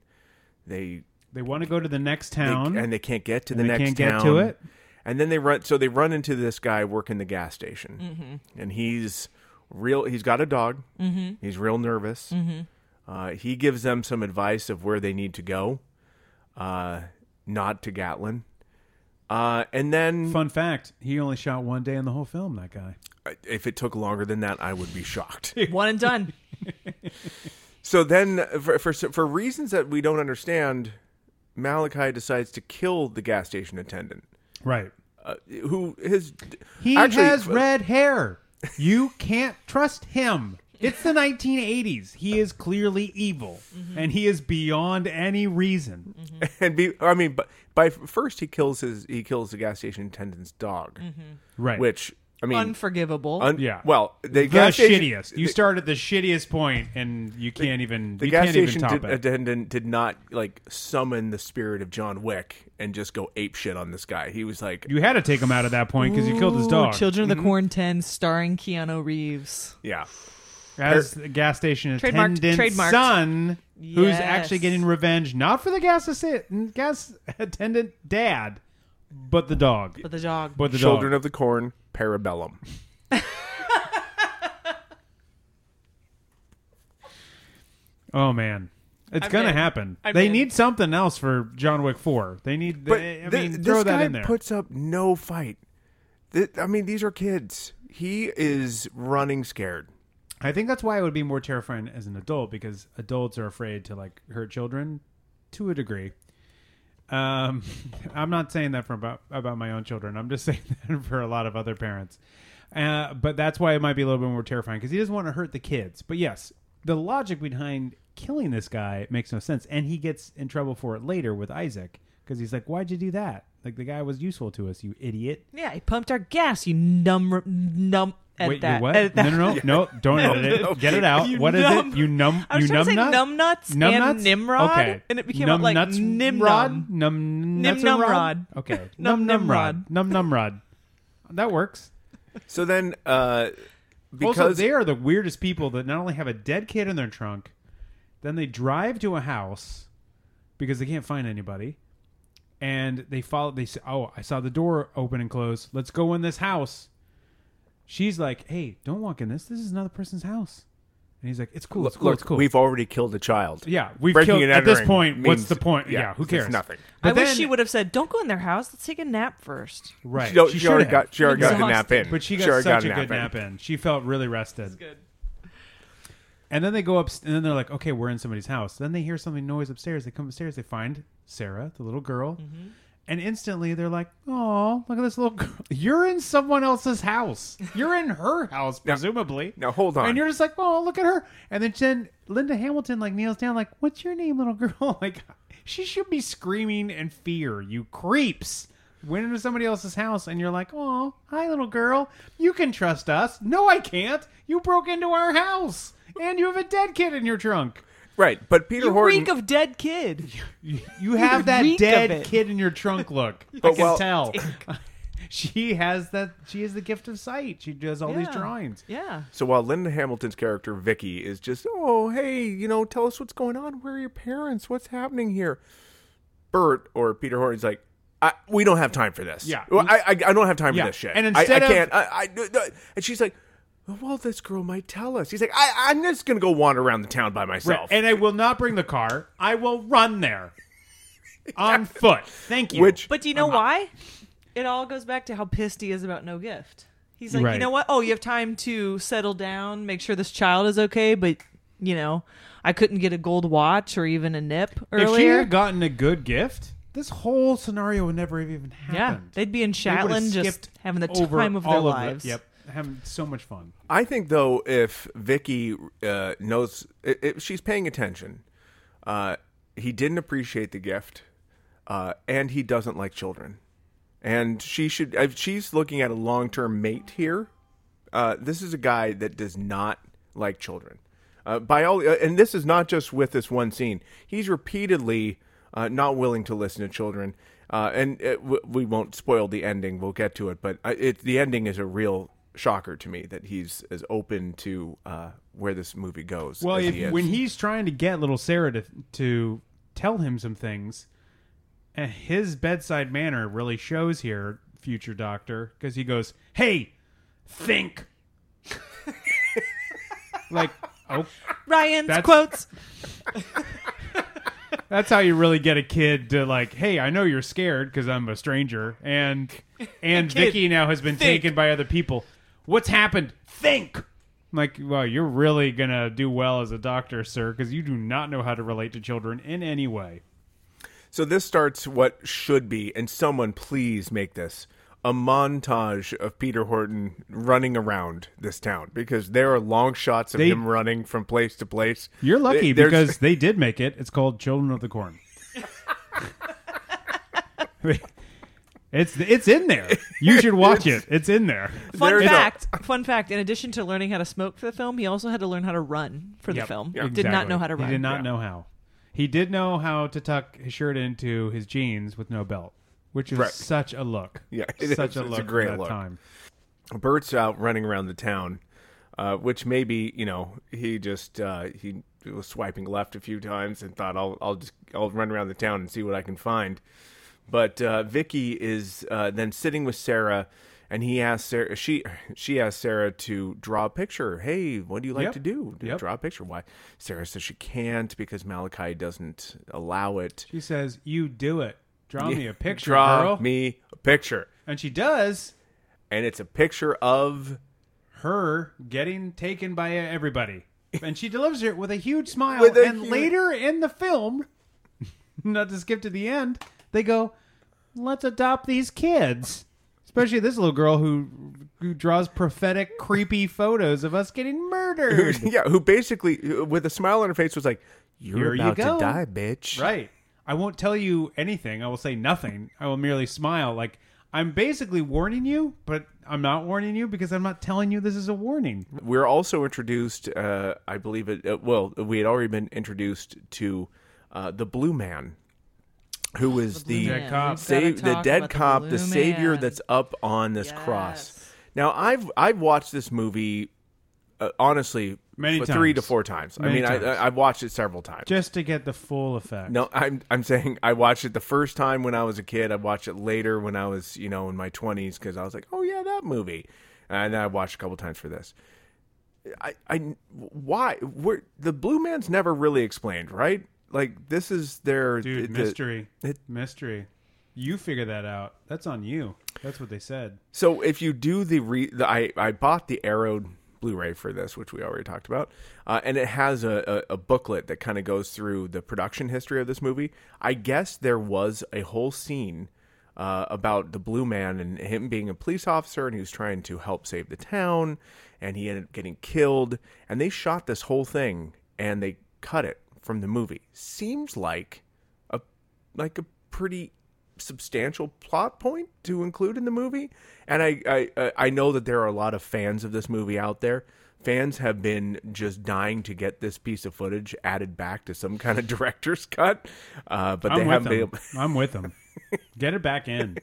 They want to go to the next town. And they can't get to the next town. They can't get to it. And then they run into this guy working the gas station. Mm-hmm. And he's got a dog. Mm-hmm. He's real nervous. Mm-hmm. He gives them some advice of where they need to go, not to Gatlin. And then... Fun fact, he only shot one day in the whole film, that guy. If it took longer than that, I would be shocked. One and done. So then, for reasons that we don't understand, Malachi decides to kill the gas station attendant. Right. He has red hair. You can't trust him. It's the 1980s. He is clearly evil, mm-hmm. and he is beyond any reason. Mm-hmm. First he kills the gas station attendant's dog, mm-hmm. right? Which unforgivable. Well, the gas station, shittiest. You start at the shittiest point, and you can't even. The gas station attendant did not summon the spirit of John Wick and just go ape shit on this guy. He was like, you had to take him out at that point because you killed his dog. Children of the Corn 10, starring Keanu Reeves. Yeah. As the gas station attendant's son, who's actually getting revenge, not for the gas attendant dad, but the dog. Children of the Corn, Parabellum. Oh, man. It's going to happen. They need something else for John Wick 4. They need... throw that in there. This guy puts up no fight. These are kids. He is running scared. I think that's why it would be more terrifying as an adult, because adults are afraid to hurt children to a degree. I'm not saying that about my own children. I'm just saying that for a lot of other parents. But that's why it might be a little bit more terrifying, because he doesn't want to hurt the kids. But yes, the logic behind killing this guy makes no sense. And he gets in trouble for it later with Isaac, because he's like, why'd you do that? The guy was useful to us, you idiot. Yeah, he pumped our gas, you numb. Wait, that. You what? No, don't edit it. Get it out. What is it? You numb. I was trying to say numbnuts and Nimrod, okay. And it became Nimrod. Nimrod. Okay, Nimrod. Nimrod. That works. So then, because they are the weirdest people that not only have a dead kid in their trunk, then they drive to a house because they can't find anybody, and they follow. They say, "Oh, I saw the door open and close. Let's go in this house." She's like, hey, don't walk in this. This is another person's house. And he's like, it's cool. It's cool. Look, it's cool. We've already killed a child. Yeah. We've killed at this point. What's the point? Yeah. Who cares? It's nothing. But I wish she would have said, don't go in their house. Let's take a nap first. Right. She already got the nap in. But she got such a good nap in. She felt really rested. That's good. And then they go up, and then they're like, okay, we're in somebody's house. Then they hear something noise upstairs. They come upstairs. They find Sarah, the little girl. Mm-hmm. And instantly they're like, oh, look at this little girl. You're in someone else's house. You're in her house, presumably. Now, hold on. And you're just like, oh, look at her. And then Linda Hamilton kneels down like, what's your name, little girl? She should be screaming in fear. You creeps. Went into somebody else's house and you're like, oh, hi, little girl. You can trust us. No, I can't. You broke into our house. And you have a dead kid in your trunk. Right, but Peter Horton... You reek of dead kid. You have that dead kid in your trunk look. I can tell. She has that. She has the gift of sight. She does all these drawings. Yeah. So while Linda Hamilton's character, Vicky, is just, oh, hey, tell us what's going on. Where are your parents? What's happening here? Bert, or Peter Horton's like, we don't have time for this. Yeah. I don't have time for this shit. And instead I can't. And she's like, well, this girl might tell us. He's like, I'm just going to go wander around the town by myself. Right. And I will not bring the car. I will run there on foot. Thank you. But do you know why? It all goes back to how pissed he is about no gift. He's like, right. You know what? Oh, you have time to settle down, make sure this child is okay. But, you know, I couldn't get a gold watch or even a nip earlier. If she had gotten a good gift, this whole scenario would never have even happened. Yeah, they'd be in Shatlin just having the time of their lives. Yep. Having so much fun. I think, though, if Vicky knows, if she's paying attention, he didn't appreciate the gift, and he doesn't like children. And she should, if she's looking at a long-term mate here, this is a guy that does not like children. And this is not just with this one scene. He's repeatedly not willing to listen to children. We won't spoil the ending. We'll get to it. But the ending is a real shocker to me that he's as open to where this movie goes. Well, when he's trying to get little Sarah to tell him some things, and his bedside manner really shows here, future doctor, because he goes, "Hey, think." Like, oh, Ryan's quotes. That's how you really get a kid to, like, hey, I know you're scared because I'm a stranger, and Vicky now has been taken by other people. What's happened? Think. I'm like, well, you're really gonna do well as a doctor, sir, because you do not know how to relate to children in any way. So this starts what should be, and someone please make this a montage of Peter Horton running around this town, because there are long shots of him running from place to place. You're lucky because they did make it. It's called Children of the Corn. It's in there. You should watch it. It's in there. Fun fact. In addition to learning how to smoke for the film, he also had to learn how to run for the film. Yep, exactly. Did not know how to run. He did not know how. He did know how to tuck his shirt into his jeans with no belt. Which is such a look. Yeah, it's a great look. Time. Bert's out running around the town, which maybe, you know, he just he was swiping left a few times and thought, I'll run around the town and see what I can find. But Vicky is then sitting with Sarah, and he asks Sarah. She asks Sarah to draw a picture. Hey, what do you like to do? Draw a picture. Why? Sarah says she can't because Malachi doesn't allow it. She says, "You do it. Draw me a picture, girl. Draw me a picture." And she does. And it's a picture of her getting taken by everybody. And she delivers it with a huge smile. Later in the film, not to skip to the end, they go, let's adopt these kids. Especially this little girl who draws prophetic, creepy photos of us getting murdered. Who basically, with a smile on her face, was like, you're about to die, bitch. Right. I won't tell you anything. I will say nothing. I will merely smile. Like, I'm basically warning you, but I'm not warning you because I'm not telling you this is a warning. We're also introduced, I believe we had already been introduced to the Blue Man, who is the dead cop, the savior that's up on this cross. Now, I've watched this movie, honestly, many times. 3 to 4 times. Many times. I've watched it several times. Just to get the full effect. No, I'm saying I watched it the first time when I was a kid. I watched it later when I was, you know, in my 20s because I was like, oh, yeah, that movie. And then I watched a couple times for this. Why? The Blue Man's never really explained, right? Like, this is their... Dude, mystery. Mystery. You figure that out. That's on you. That's what they said. So if you do I bought the Arrow Blu-ray for this, which we already talked about, and it has a booklet that kind of goes through the production history of this movie. I guess there was a whole scene about the Blue Man and him being a police officer, and he was trying to help save the town, and he ended up getting killed, and they shot this whole thing and they cut it from the movie. Seems like a pretty substantial plot point to include in the movie, and I know that there are a lot of fans of this movie out there. Fans have been just dying to get this piece of footage added back to some kind of director's cut, but they haven't been able... I'm with them. Get it back in.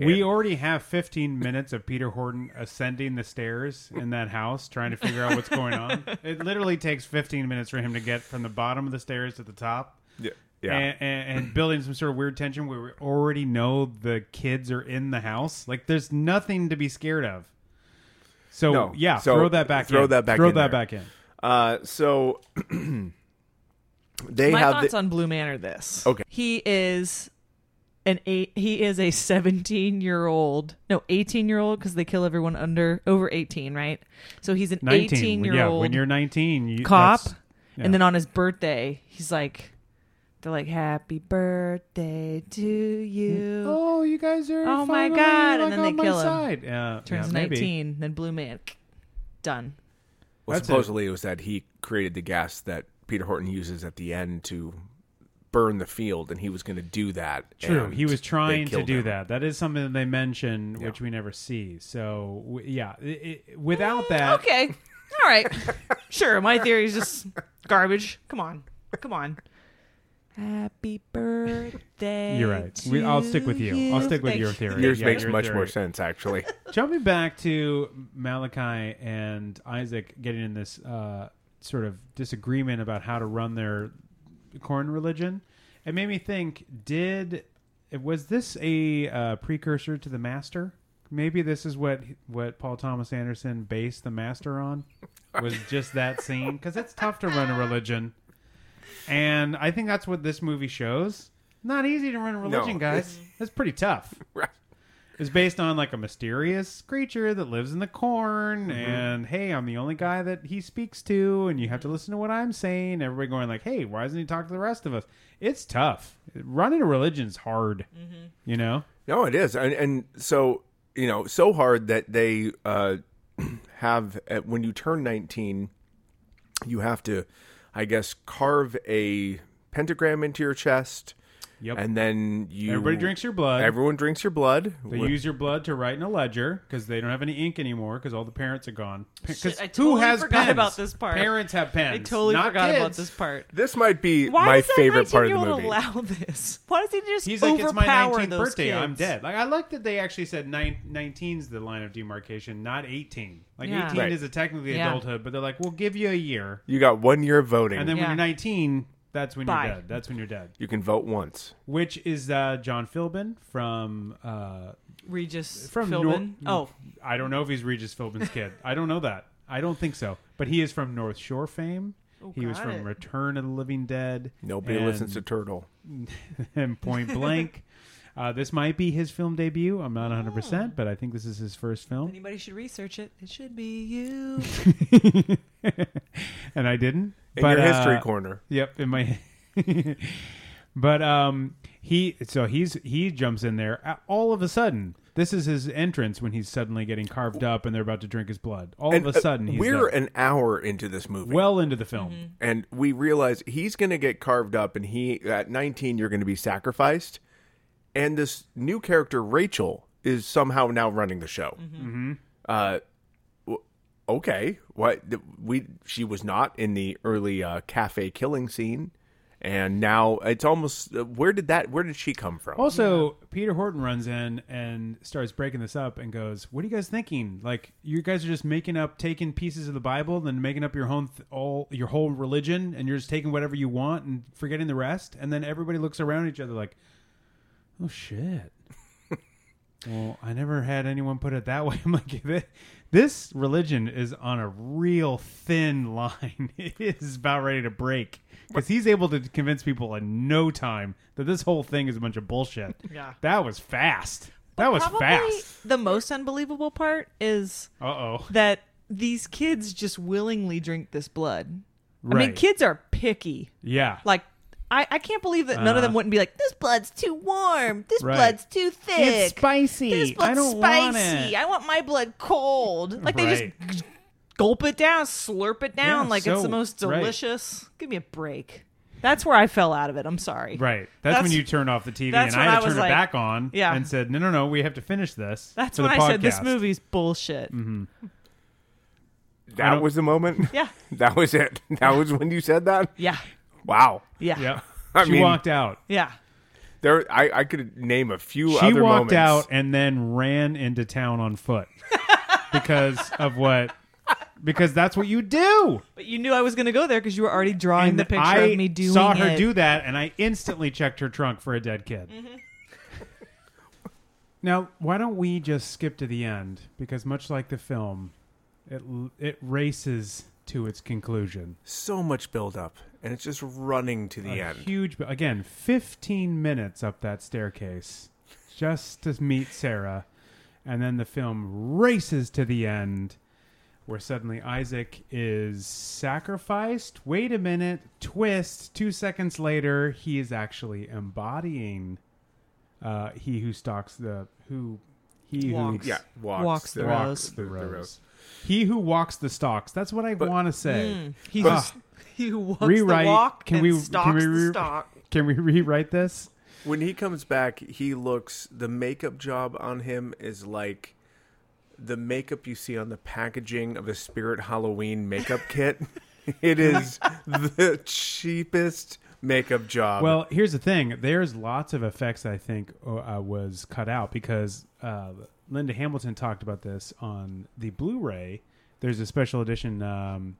We already have 15 minutes of Peter Horton ascending the stairs in that house trying to figure out what's going on. It literally takes 15 minutes for him to get from the bottom of the stairs to the top. and building some sort of weird tension where we already know the kids are in the house. Like, there's nothing to be scared of. So, no. Yeah, so throw that back in. So they My thoughts on Blue Man are this. Okay. He is a 18-year-old, because they kill everyone over 18, right? So he's an 18-year-old. Yeah, when you're 19, cop. Yeah. And then on his birthday, they're like, "Happy birthday to you! Oh, you guys are! Oh my God!" And then they kill him. Yeah, turns 19, then Blue Man, done. Well, that's supposedly it was that he created the gas that Peter Horton uses at the end to burn the field, and he was going to do that. True, he was trying to do that. That is something that they mention, which we never see. So, yeah, without that, okay, all right, sure. My theory is just garbage. Come on. Happy birthday. You're right. I'll stick with you. I'll stick with your theory. Yours makes much more sense, actually. Jumping back to Malachi and Isaac getting in this sort of disagreement about how to run their corn religion, it made me think, was this a precursor to The Master? Maybe this is what Paul Thomas Anderson based The Master on, was just that scene, because it's tough to run a religion. And I think that's what this movie shows. Not easy to run a religion, guys. That's pretty tough. Right. It's based on like a mysterious creature that lives in the corn. Mm-hmm. And hey, I'm the only guy that he speaks to. And you have to listen to what I'm saying. Everybody going like, hey, why doesn't he talk to the rest of us? It's tough. Running a religion is hard, you know? No, it is. And so, you know, so hard that they have, when you turn 19, you have to, I guess, carve a pentagram into your chest. Yep. And then everybody drinks your blood. Everyone drinks your blood. They use your blood to write in a ledger because they don't have any ink anymore because all the parents are gone. Shit, I totally forgot about this part. Parents have pens. I totally forgot about this part. This might be my favorite part of the movie. Why does that 19-year-old allow this? Why does he just overpower those kids? He's like, it's my 19th birthday. I'm dead. Like, I like that they actually said 19's the line of demarcation, not 18. Like, 18 is technically adulthood, but they're like, we'll give you a year. You got 1 year of voting. And then when you're 19... That's when you're dead. You can vote once. Which is John Philbin from... Regis from Philbin? I don't know if he's Regis Philbin's kid. I don't know that. I don't think so. But he is from North Shore fame. Oh, he was from Return of the Living Dead. Nobody listens to Turtle. And Point Blank. This might be his film debut. I'm not 100%, but I think this is his first film. If anybody should research it. It should be you. And I didn't. In your history corner. Yep, in my. But he jumps in there all of a sudden. This is his entrance when he's suddenly getting carved up and they're about to drink his blood. All of a sudden, he's we're done. An hour into this movie, well into the film, and we realize he's going to get carved up, and he at 19 you're going to be sacrificed. And this new character, Rachel, is somehow now running the show. Mm-hmm. Okay, she was not in the early cafe killing scene, and now it's almost where did she come from? Also, Peter Horton runs in and starts breaking this up and goes, "What are you guys thinking? Like, you guys are just taking pieces of the Bible, then making up your own your whole religion, and you're just taking whatever you want and forgetting the rest." And then everybody looks around at each other like, "Oh shit." Well, I never had anyone put it that way. I'm like, this religion is on a real thin line. It is about ready to break. Because he's able to convince people in no time that this whole thing is a bunch of bullshit. Yeah. That was fast. The most unbelievable part is that these kids just willingly drink this blood. Right. I mean, kids are picky. Yeah. Like, I can't believe that none of them wouldn't be like, this blood's too warm. This blood's too thick. It's spicy. This blood's want it. I want my blood cold. Like, they just gulp it down, slurp it down. Yeah, like, it's the most delicious. Give me a break. That's where I fell out of it. I'm sorry. Right. That's when you turned off the TV and I had to turn it back on and said, no, we have to finish this. That's when I said, this movie's bullshit. Mm-hmm. That was the moment? Yeah. That was it. That was when you said that? Yeah. Wow. Yeah. Yep. She walked out. Yeah. There, I could name a few other moments. She walked out and then ran into town on foot because of what because that's what you do. But you knew I was going to go there because you were already drawing and the picture of me doing it. I saw her do that, and I instantly checked her trunk for a dead kid. Mm-hmm. Now, why don't we just skip to the end? Because much like the film, it races to its conclusion. So much buildup, and it's just running to the end. Huge, again, 15 minutes up that staircase just to meet Sarah. And then the film races to the end where suddenly Isaac is sacrificed. Wait a minute. Twist. 2 seconds later, he is actually embodying he who stalks the... He who walks the rose. He who walks the stalks. That's what I want to say. He who walks the walk and stalks the stalk. Can we rewrite this? When he comes back, he looks... The makeup job on him is like the makeup you see on the packaging of a Spirit Halloween makeup kit. It is the cheapest makeup job. Well, here's the thing. There's lots of effects I think was cut out because Linda Hamilton talked about this on the Blu-ray. There's a special edition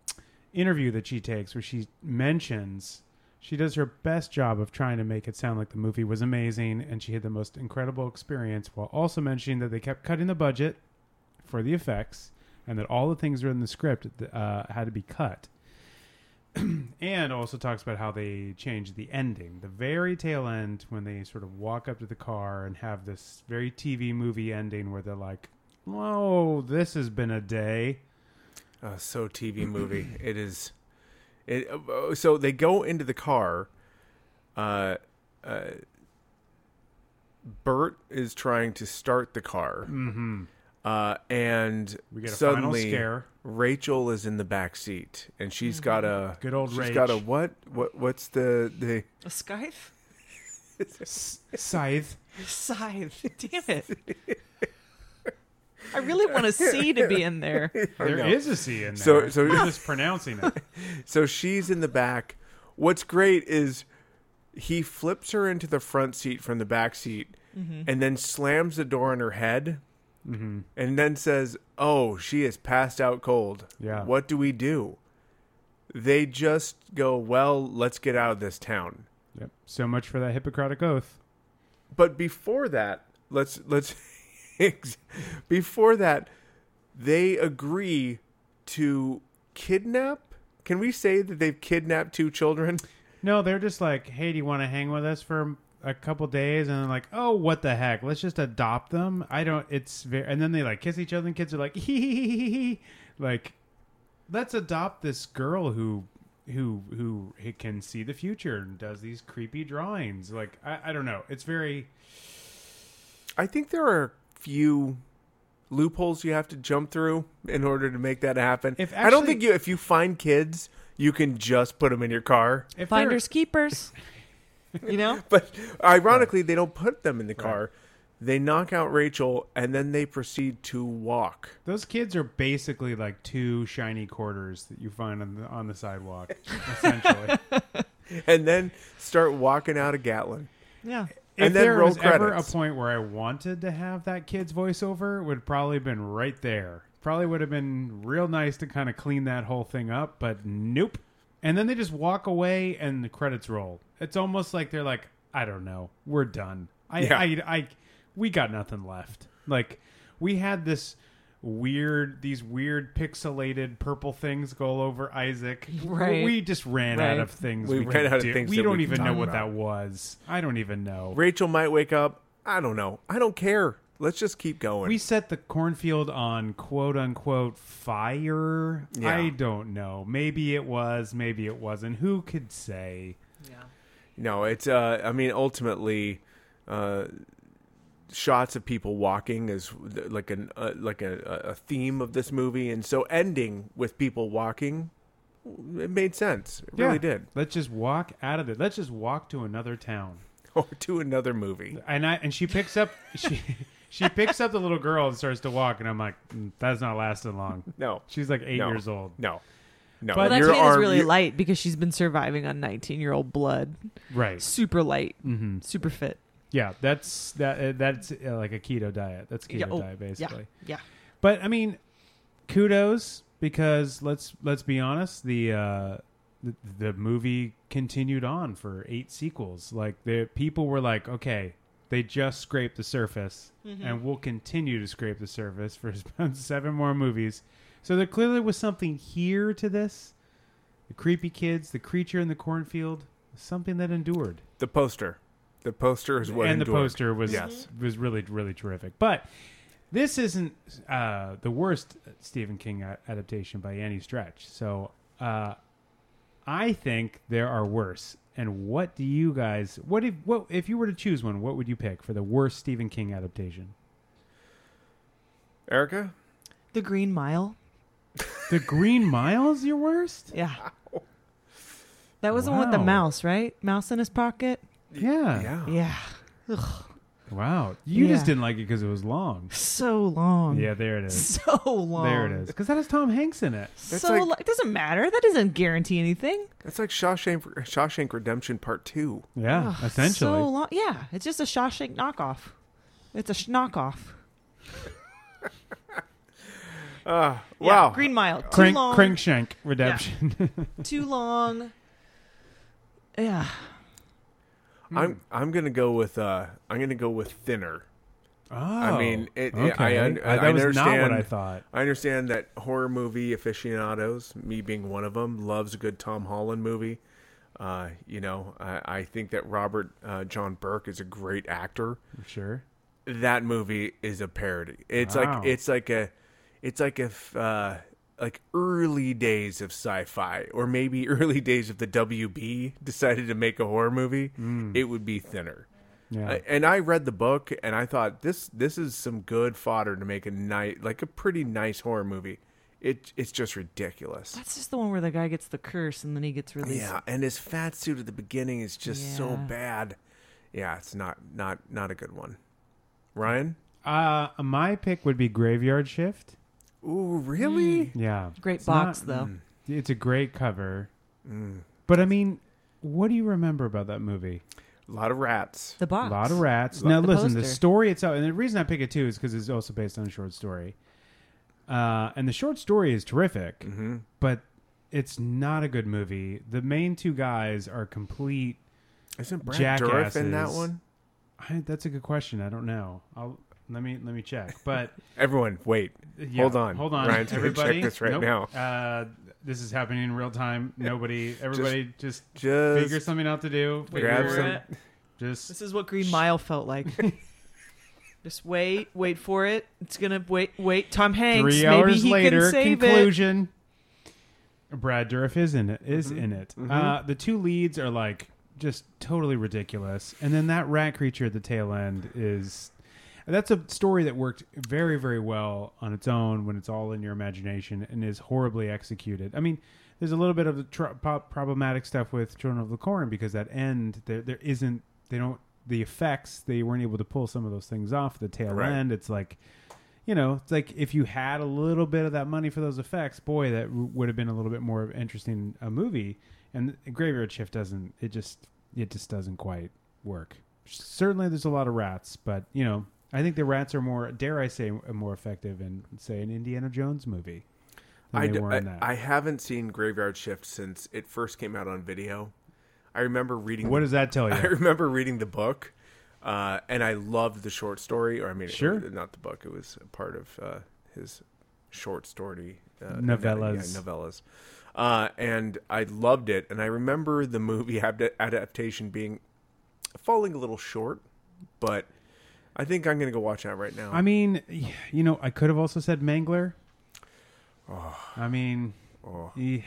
interview that she takes where she mentions... She does her best job of trying to make it sound like the movie was amazing, and she had the most incredible experience while also mentioning that they kept cutting the budget for the effects and that all the things were in the script had to be cut. And also talks about how they changed the ending, the very tail end when they sort of walk up to the car and have this very TV movie ending where they're like, whoa, this has been a day. So TV movie. It is... So they go into the car. Bert is trying to start the car. Mm-hmm. And we get a suddenly final scare. Rachel is in the back seat and she's got a good old Rachel. She's got a what's the a scythe? Scythe. Damn it. I really want a C to be in there. There is a C in there. So you're just pronouncing it. So she's in the back. What's great is he flips her into the front seat from the back seat and then slams the door on her head and then says, oh, she is passed out cold. Yeah. What do we do? They just go, well, let's get out of this town. Yep. So much for that Hippocratic oath. But before that, let's... Before that, they agree to kidnap. Can we say that they've kidnapped 2 children? No, they're just like, hey, do you want to hang with us for a couple days? And they're like, oh, what the heck? Let's just adopt them. And then they like kiss each other and kids are like, hee. Like, let's adopt this girl who can see the future and does these creepy drawings. Like, I don't know. It's very... I think there are few loopholes you have to jump through in order to make that happen. I don't think if you find kids, you can just put them in your car. Finders keepers, you know? But ironically, they don't put them in the car. Right. They knock out Rachel, and then they proceed to walk. Those kids are basically like 2 shiny quarters that you find on the sidewalk, essentially. And then start walking out of Gatlin. Yeah. If there was ever a point where I wanted to have that kid's voiceover, it would probably have been right there. Probably would have been real nice to kind of clean that whole thing up, but nope. And then they just walk away and the credits roll. It's almost like they're like, I don't know. We're done. We got nothing left. Like, we had these weird pixelated purple things go over Isaac. Right. We just ran out of things. We don't even know what that was. I don't even know. Rachel might wake up. I don't know. I don't care. Let's just keep going. We set the cornfield on quote unquote fire. Yeah. I don't know. Maybe it was, maybe it wasn't. Who could say? Yeah. No, it's, ultimately, shots of people walking is like a theme of this movie, and so ending with people walking, it made sense. It really did. Let's just walk out of it. Let's just walk to another town or to another movie. And she picks up she picks up the little girl and starts to walk, and I'm like, that's not lasting long. No, she's like 8 years old. No. No, but that chain is really light because she's been surviving on 19-year-old blood. Right. Super light. Mm-hmm. Super fit. Yeah, that's like a keto diet. That's a keto diet, basically. Yeah, yeah. But, kudos. because let's be honest, the movie continued on for 8 sequels. Like, the people were like, okay, they just scraped the surface, mm-hmm. and we'll continue to scrape the surface for about 7 more movies. So there clearly was something here to this. The creepy kids, the creature in the cornfield, something that endured. The poster is what endured. And the poster was really, really terrific. But this isn't the worst Stephen King adaptation by any stretch. So I think there are worse. And what do you guys... What if you were to choose one, what would you pick for the worst Stephen King adaptation? Erica? The Green Mile. The Green Mile is your worst? Yeah. Wow. That was the one with the mouse, right? Mouse in his pocket? Yeah. Ugh. Wow. You just didn't like it because it was long. So long. Yeah, there it is. So long. There it is. Because that has Tom Hanks in it. That's so long. It doesn't matter. That doesn't guarantee anything. That's like Shawshank Redemption Part 2. Yeah, essentially. So long. Yeah, it's just a Shawshank knockoff. It's a knockoff. Wow. Yeah, Green Mile. Too long. Crankshank Redemption. Yeah. Too long. Yeah. I'm gonna go with Thinner. Oh, I mean, okay. I that was not what I thought. I understand that horror movie aficionados, me being one of them, loves a good Tom Holland movie. I think that Robert John Burke is a great actor. Sure, that movie is a parody. It's like early days of sci-fi, or maybe early days of the WB decided to make a horror movie, it would be Thinner. Yeah. And I read the book and I thought this is some good fodder to make a pretty nice horror movie. It's just ridiculous. That's just the one where the guy gets the curse and then he gets released. Yeah, and his fat suit at the beginning is just so bad. Yeah, it's not a good one. Ryan? My pick would be Graveyard Shift. Ooh, really? Yeah. Great box, though. It's a great cover. Mm. But, I mean, what do you remember about that movie? A lot of rats. The box. A lot of rats. Now, listen, the story itself, and the reason I pick it, too, is because it's also based on a short story. And the short story is terrific, mm-hmm. but it's not a good movie. The main two guys are complete jackasses. Isn't Brad Dourif in that one? That's a good question. I don't know. Let me check. But everyone, wait. Yeah, hold on. Ryan's everybody, check this now. This is happening in real time. Nobody, everybody, just figure something out to do. Grab some. This is what Green Mile felt like. Just wait for it. It's gonna wait. Tom Hanks. 3 hours later, conclusion. Brad Dourif is in it. Mm-hmm. The two leads are like just totally ridiculous, and then that rat creature at the tail end is. That's a story that worked very, very well on its own when it's all in your imagination and is horribly executed. I mean, there's a little bit of the problematic stuff with Children of the Corn because that end, the effects, they weren't able to pull some of those things off the tail end. It's like, it's like if you had a little bit of that money for those effects, boy, that would have been a little bit more interesting a movie. And Graveyard Shift it just doesn't quite work. Certainly there's a lot of rats, but, I think the rats are more, dare I say, more effective in, say, an Indiana Jones movie than they were in that. I haven't seen Graveyard Shift since it first came out on video. I remember reading... What does that tell you? I remember reading the book, and I loved the short story. Not the book. It was a part of his short story... novellas. And I loved it, and I remember the movie adaptation falling a little short, but... I think I'm going to go watch that right now. I mean, I could have also said Mangler. Oh. I mean... Oh. Yeah,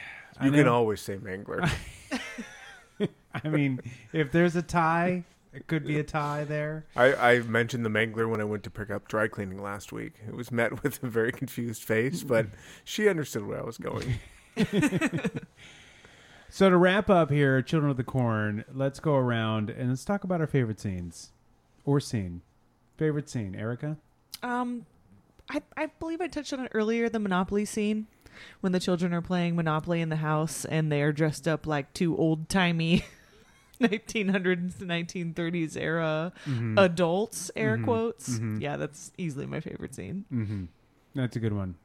you can always say Mangler. I mean, if there's a tie, it could be a tie there. I mentioned the Mangler when I went to pick up dry cleaning last week. It was met with a very confused face, but she understood where I was going. So to wrap up here, Children of the Corn, let's go around and let's talk about our favorite scenes. Or scene. Favorite scene, Erica? I believe I touched on it earlier, the Monopoly scene when the children are playing Monopoly in the house and they are dressed up like two old-timey 1900s to 1930s era adults, air quotes. Mm-hmm. Yeah, that's easily my favorite scene. Mm-hmm. That's a good one.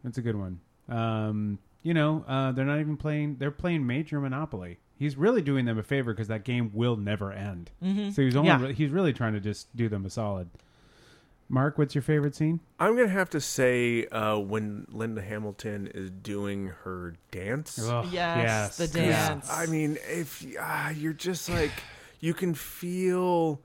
you know, they're not even playing. They're playing Major Monopoly. He's really doing them a favor because that game will never end. Mm-hmm. So he's only he's really trying to just do them a solid. Mark, what's your favorite scene? I'm going to have to say when Linda Hamilton is doing her dance. Ugh, yes, the dance. I mean, if you're just like, you can feel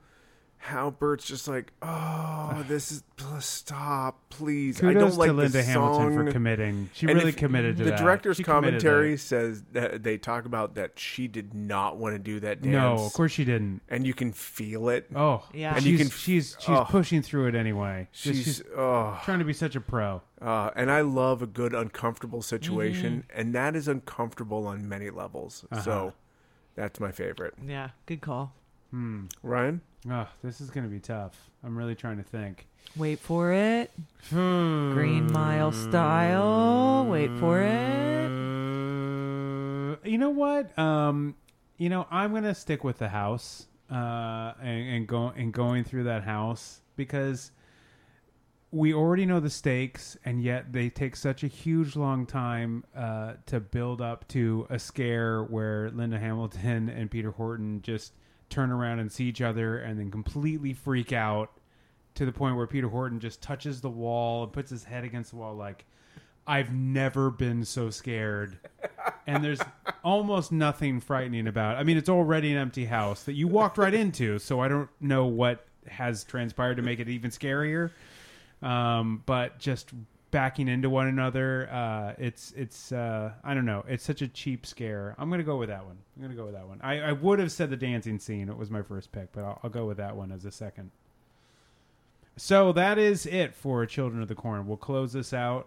how Bert's just like, oh, this is, stop, please. Kudos I don't like to Linda Hamilton for committing. She really committed to that. The director's commentary says that they talk about that she did not want to do that dance. No, of course she didn't. And you can feel it. Oh, yeah. And she's pushing through it anyway. She's trying to be such a pro. And I love a good uncomfortable situation, and that is uncomfortable on many levels. Uh-huh. So that's my favorite. Yeah, good call. Ryan? Oh, this is going to be tough. I'm really trying to think. Wait for it. Green Mile style. Wait for it. You know what? I'm going to stick with the house and going through that house because we already know the stakes, and yet they take such a huge long time to build up to a scare where Linda Hamilton and Peter Horton just turn around and see each other and then completely freak out to the point where Peter Horton just touches the wall and puts his head against the wall like, I've never been so scared. And there's almost nothing frightening about it. I mean, it's already an empty house that you walked right into, so I don't know what has transpired to make it even scarier. But just backing into one another, it's I don't know, it's such a cheap scare. I'm gonna go with that one. I would have said the dancing scene, it was my first pick, but I'll go with that one as a second. So that is it for Children of the Corn. We'll close this out.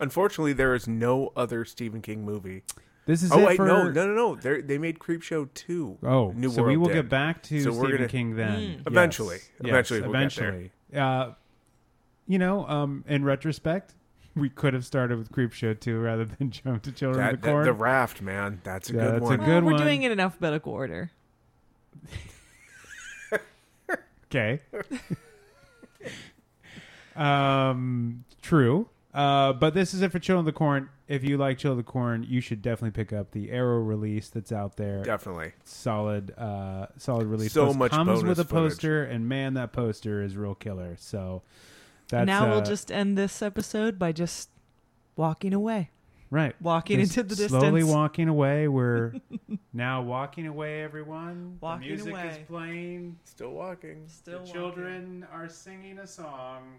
Unfortunately, there is no other Stephen King movie. This is No. They made Creepshow 2. Oh, New World. So we will get back to Stephen King then. Eventually. Eventually. Get there. In retrospect, we could have started with Creepshow 2 rather than jump to Children of the Corn. The Raft, man. That's a good one. We're doing it in alphabetical order. Okay. True. But this is it for Children of the Corn. If you like Children of the Corn, you should definitely pick up the Arrow release that's out there. Definitely. Solid release. So much bonus footage. Comes with a poster, and man, that poster is real killer. So that's... Now we'll just end this episode by just walking away. Right. Walking into the distance. Slowly walking away. We're now walking away, everyone. Walking away. The music is playing. Still walking. The children are singing a song.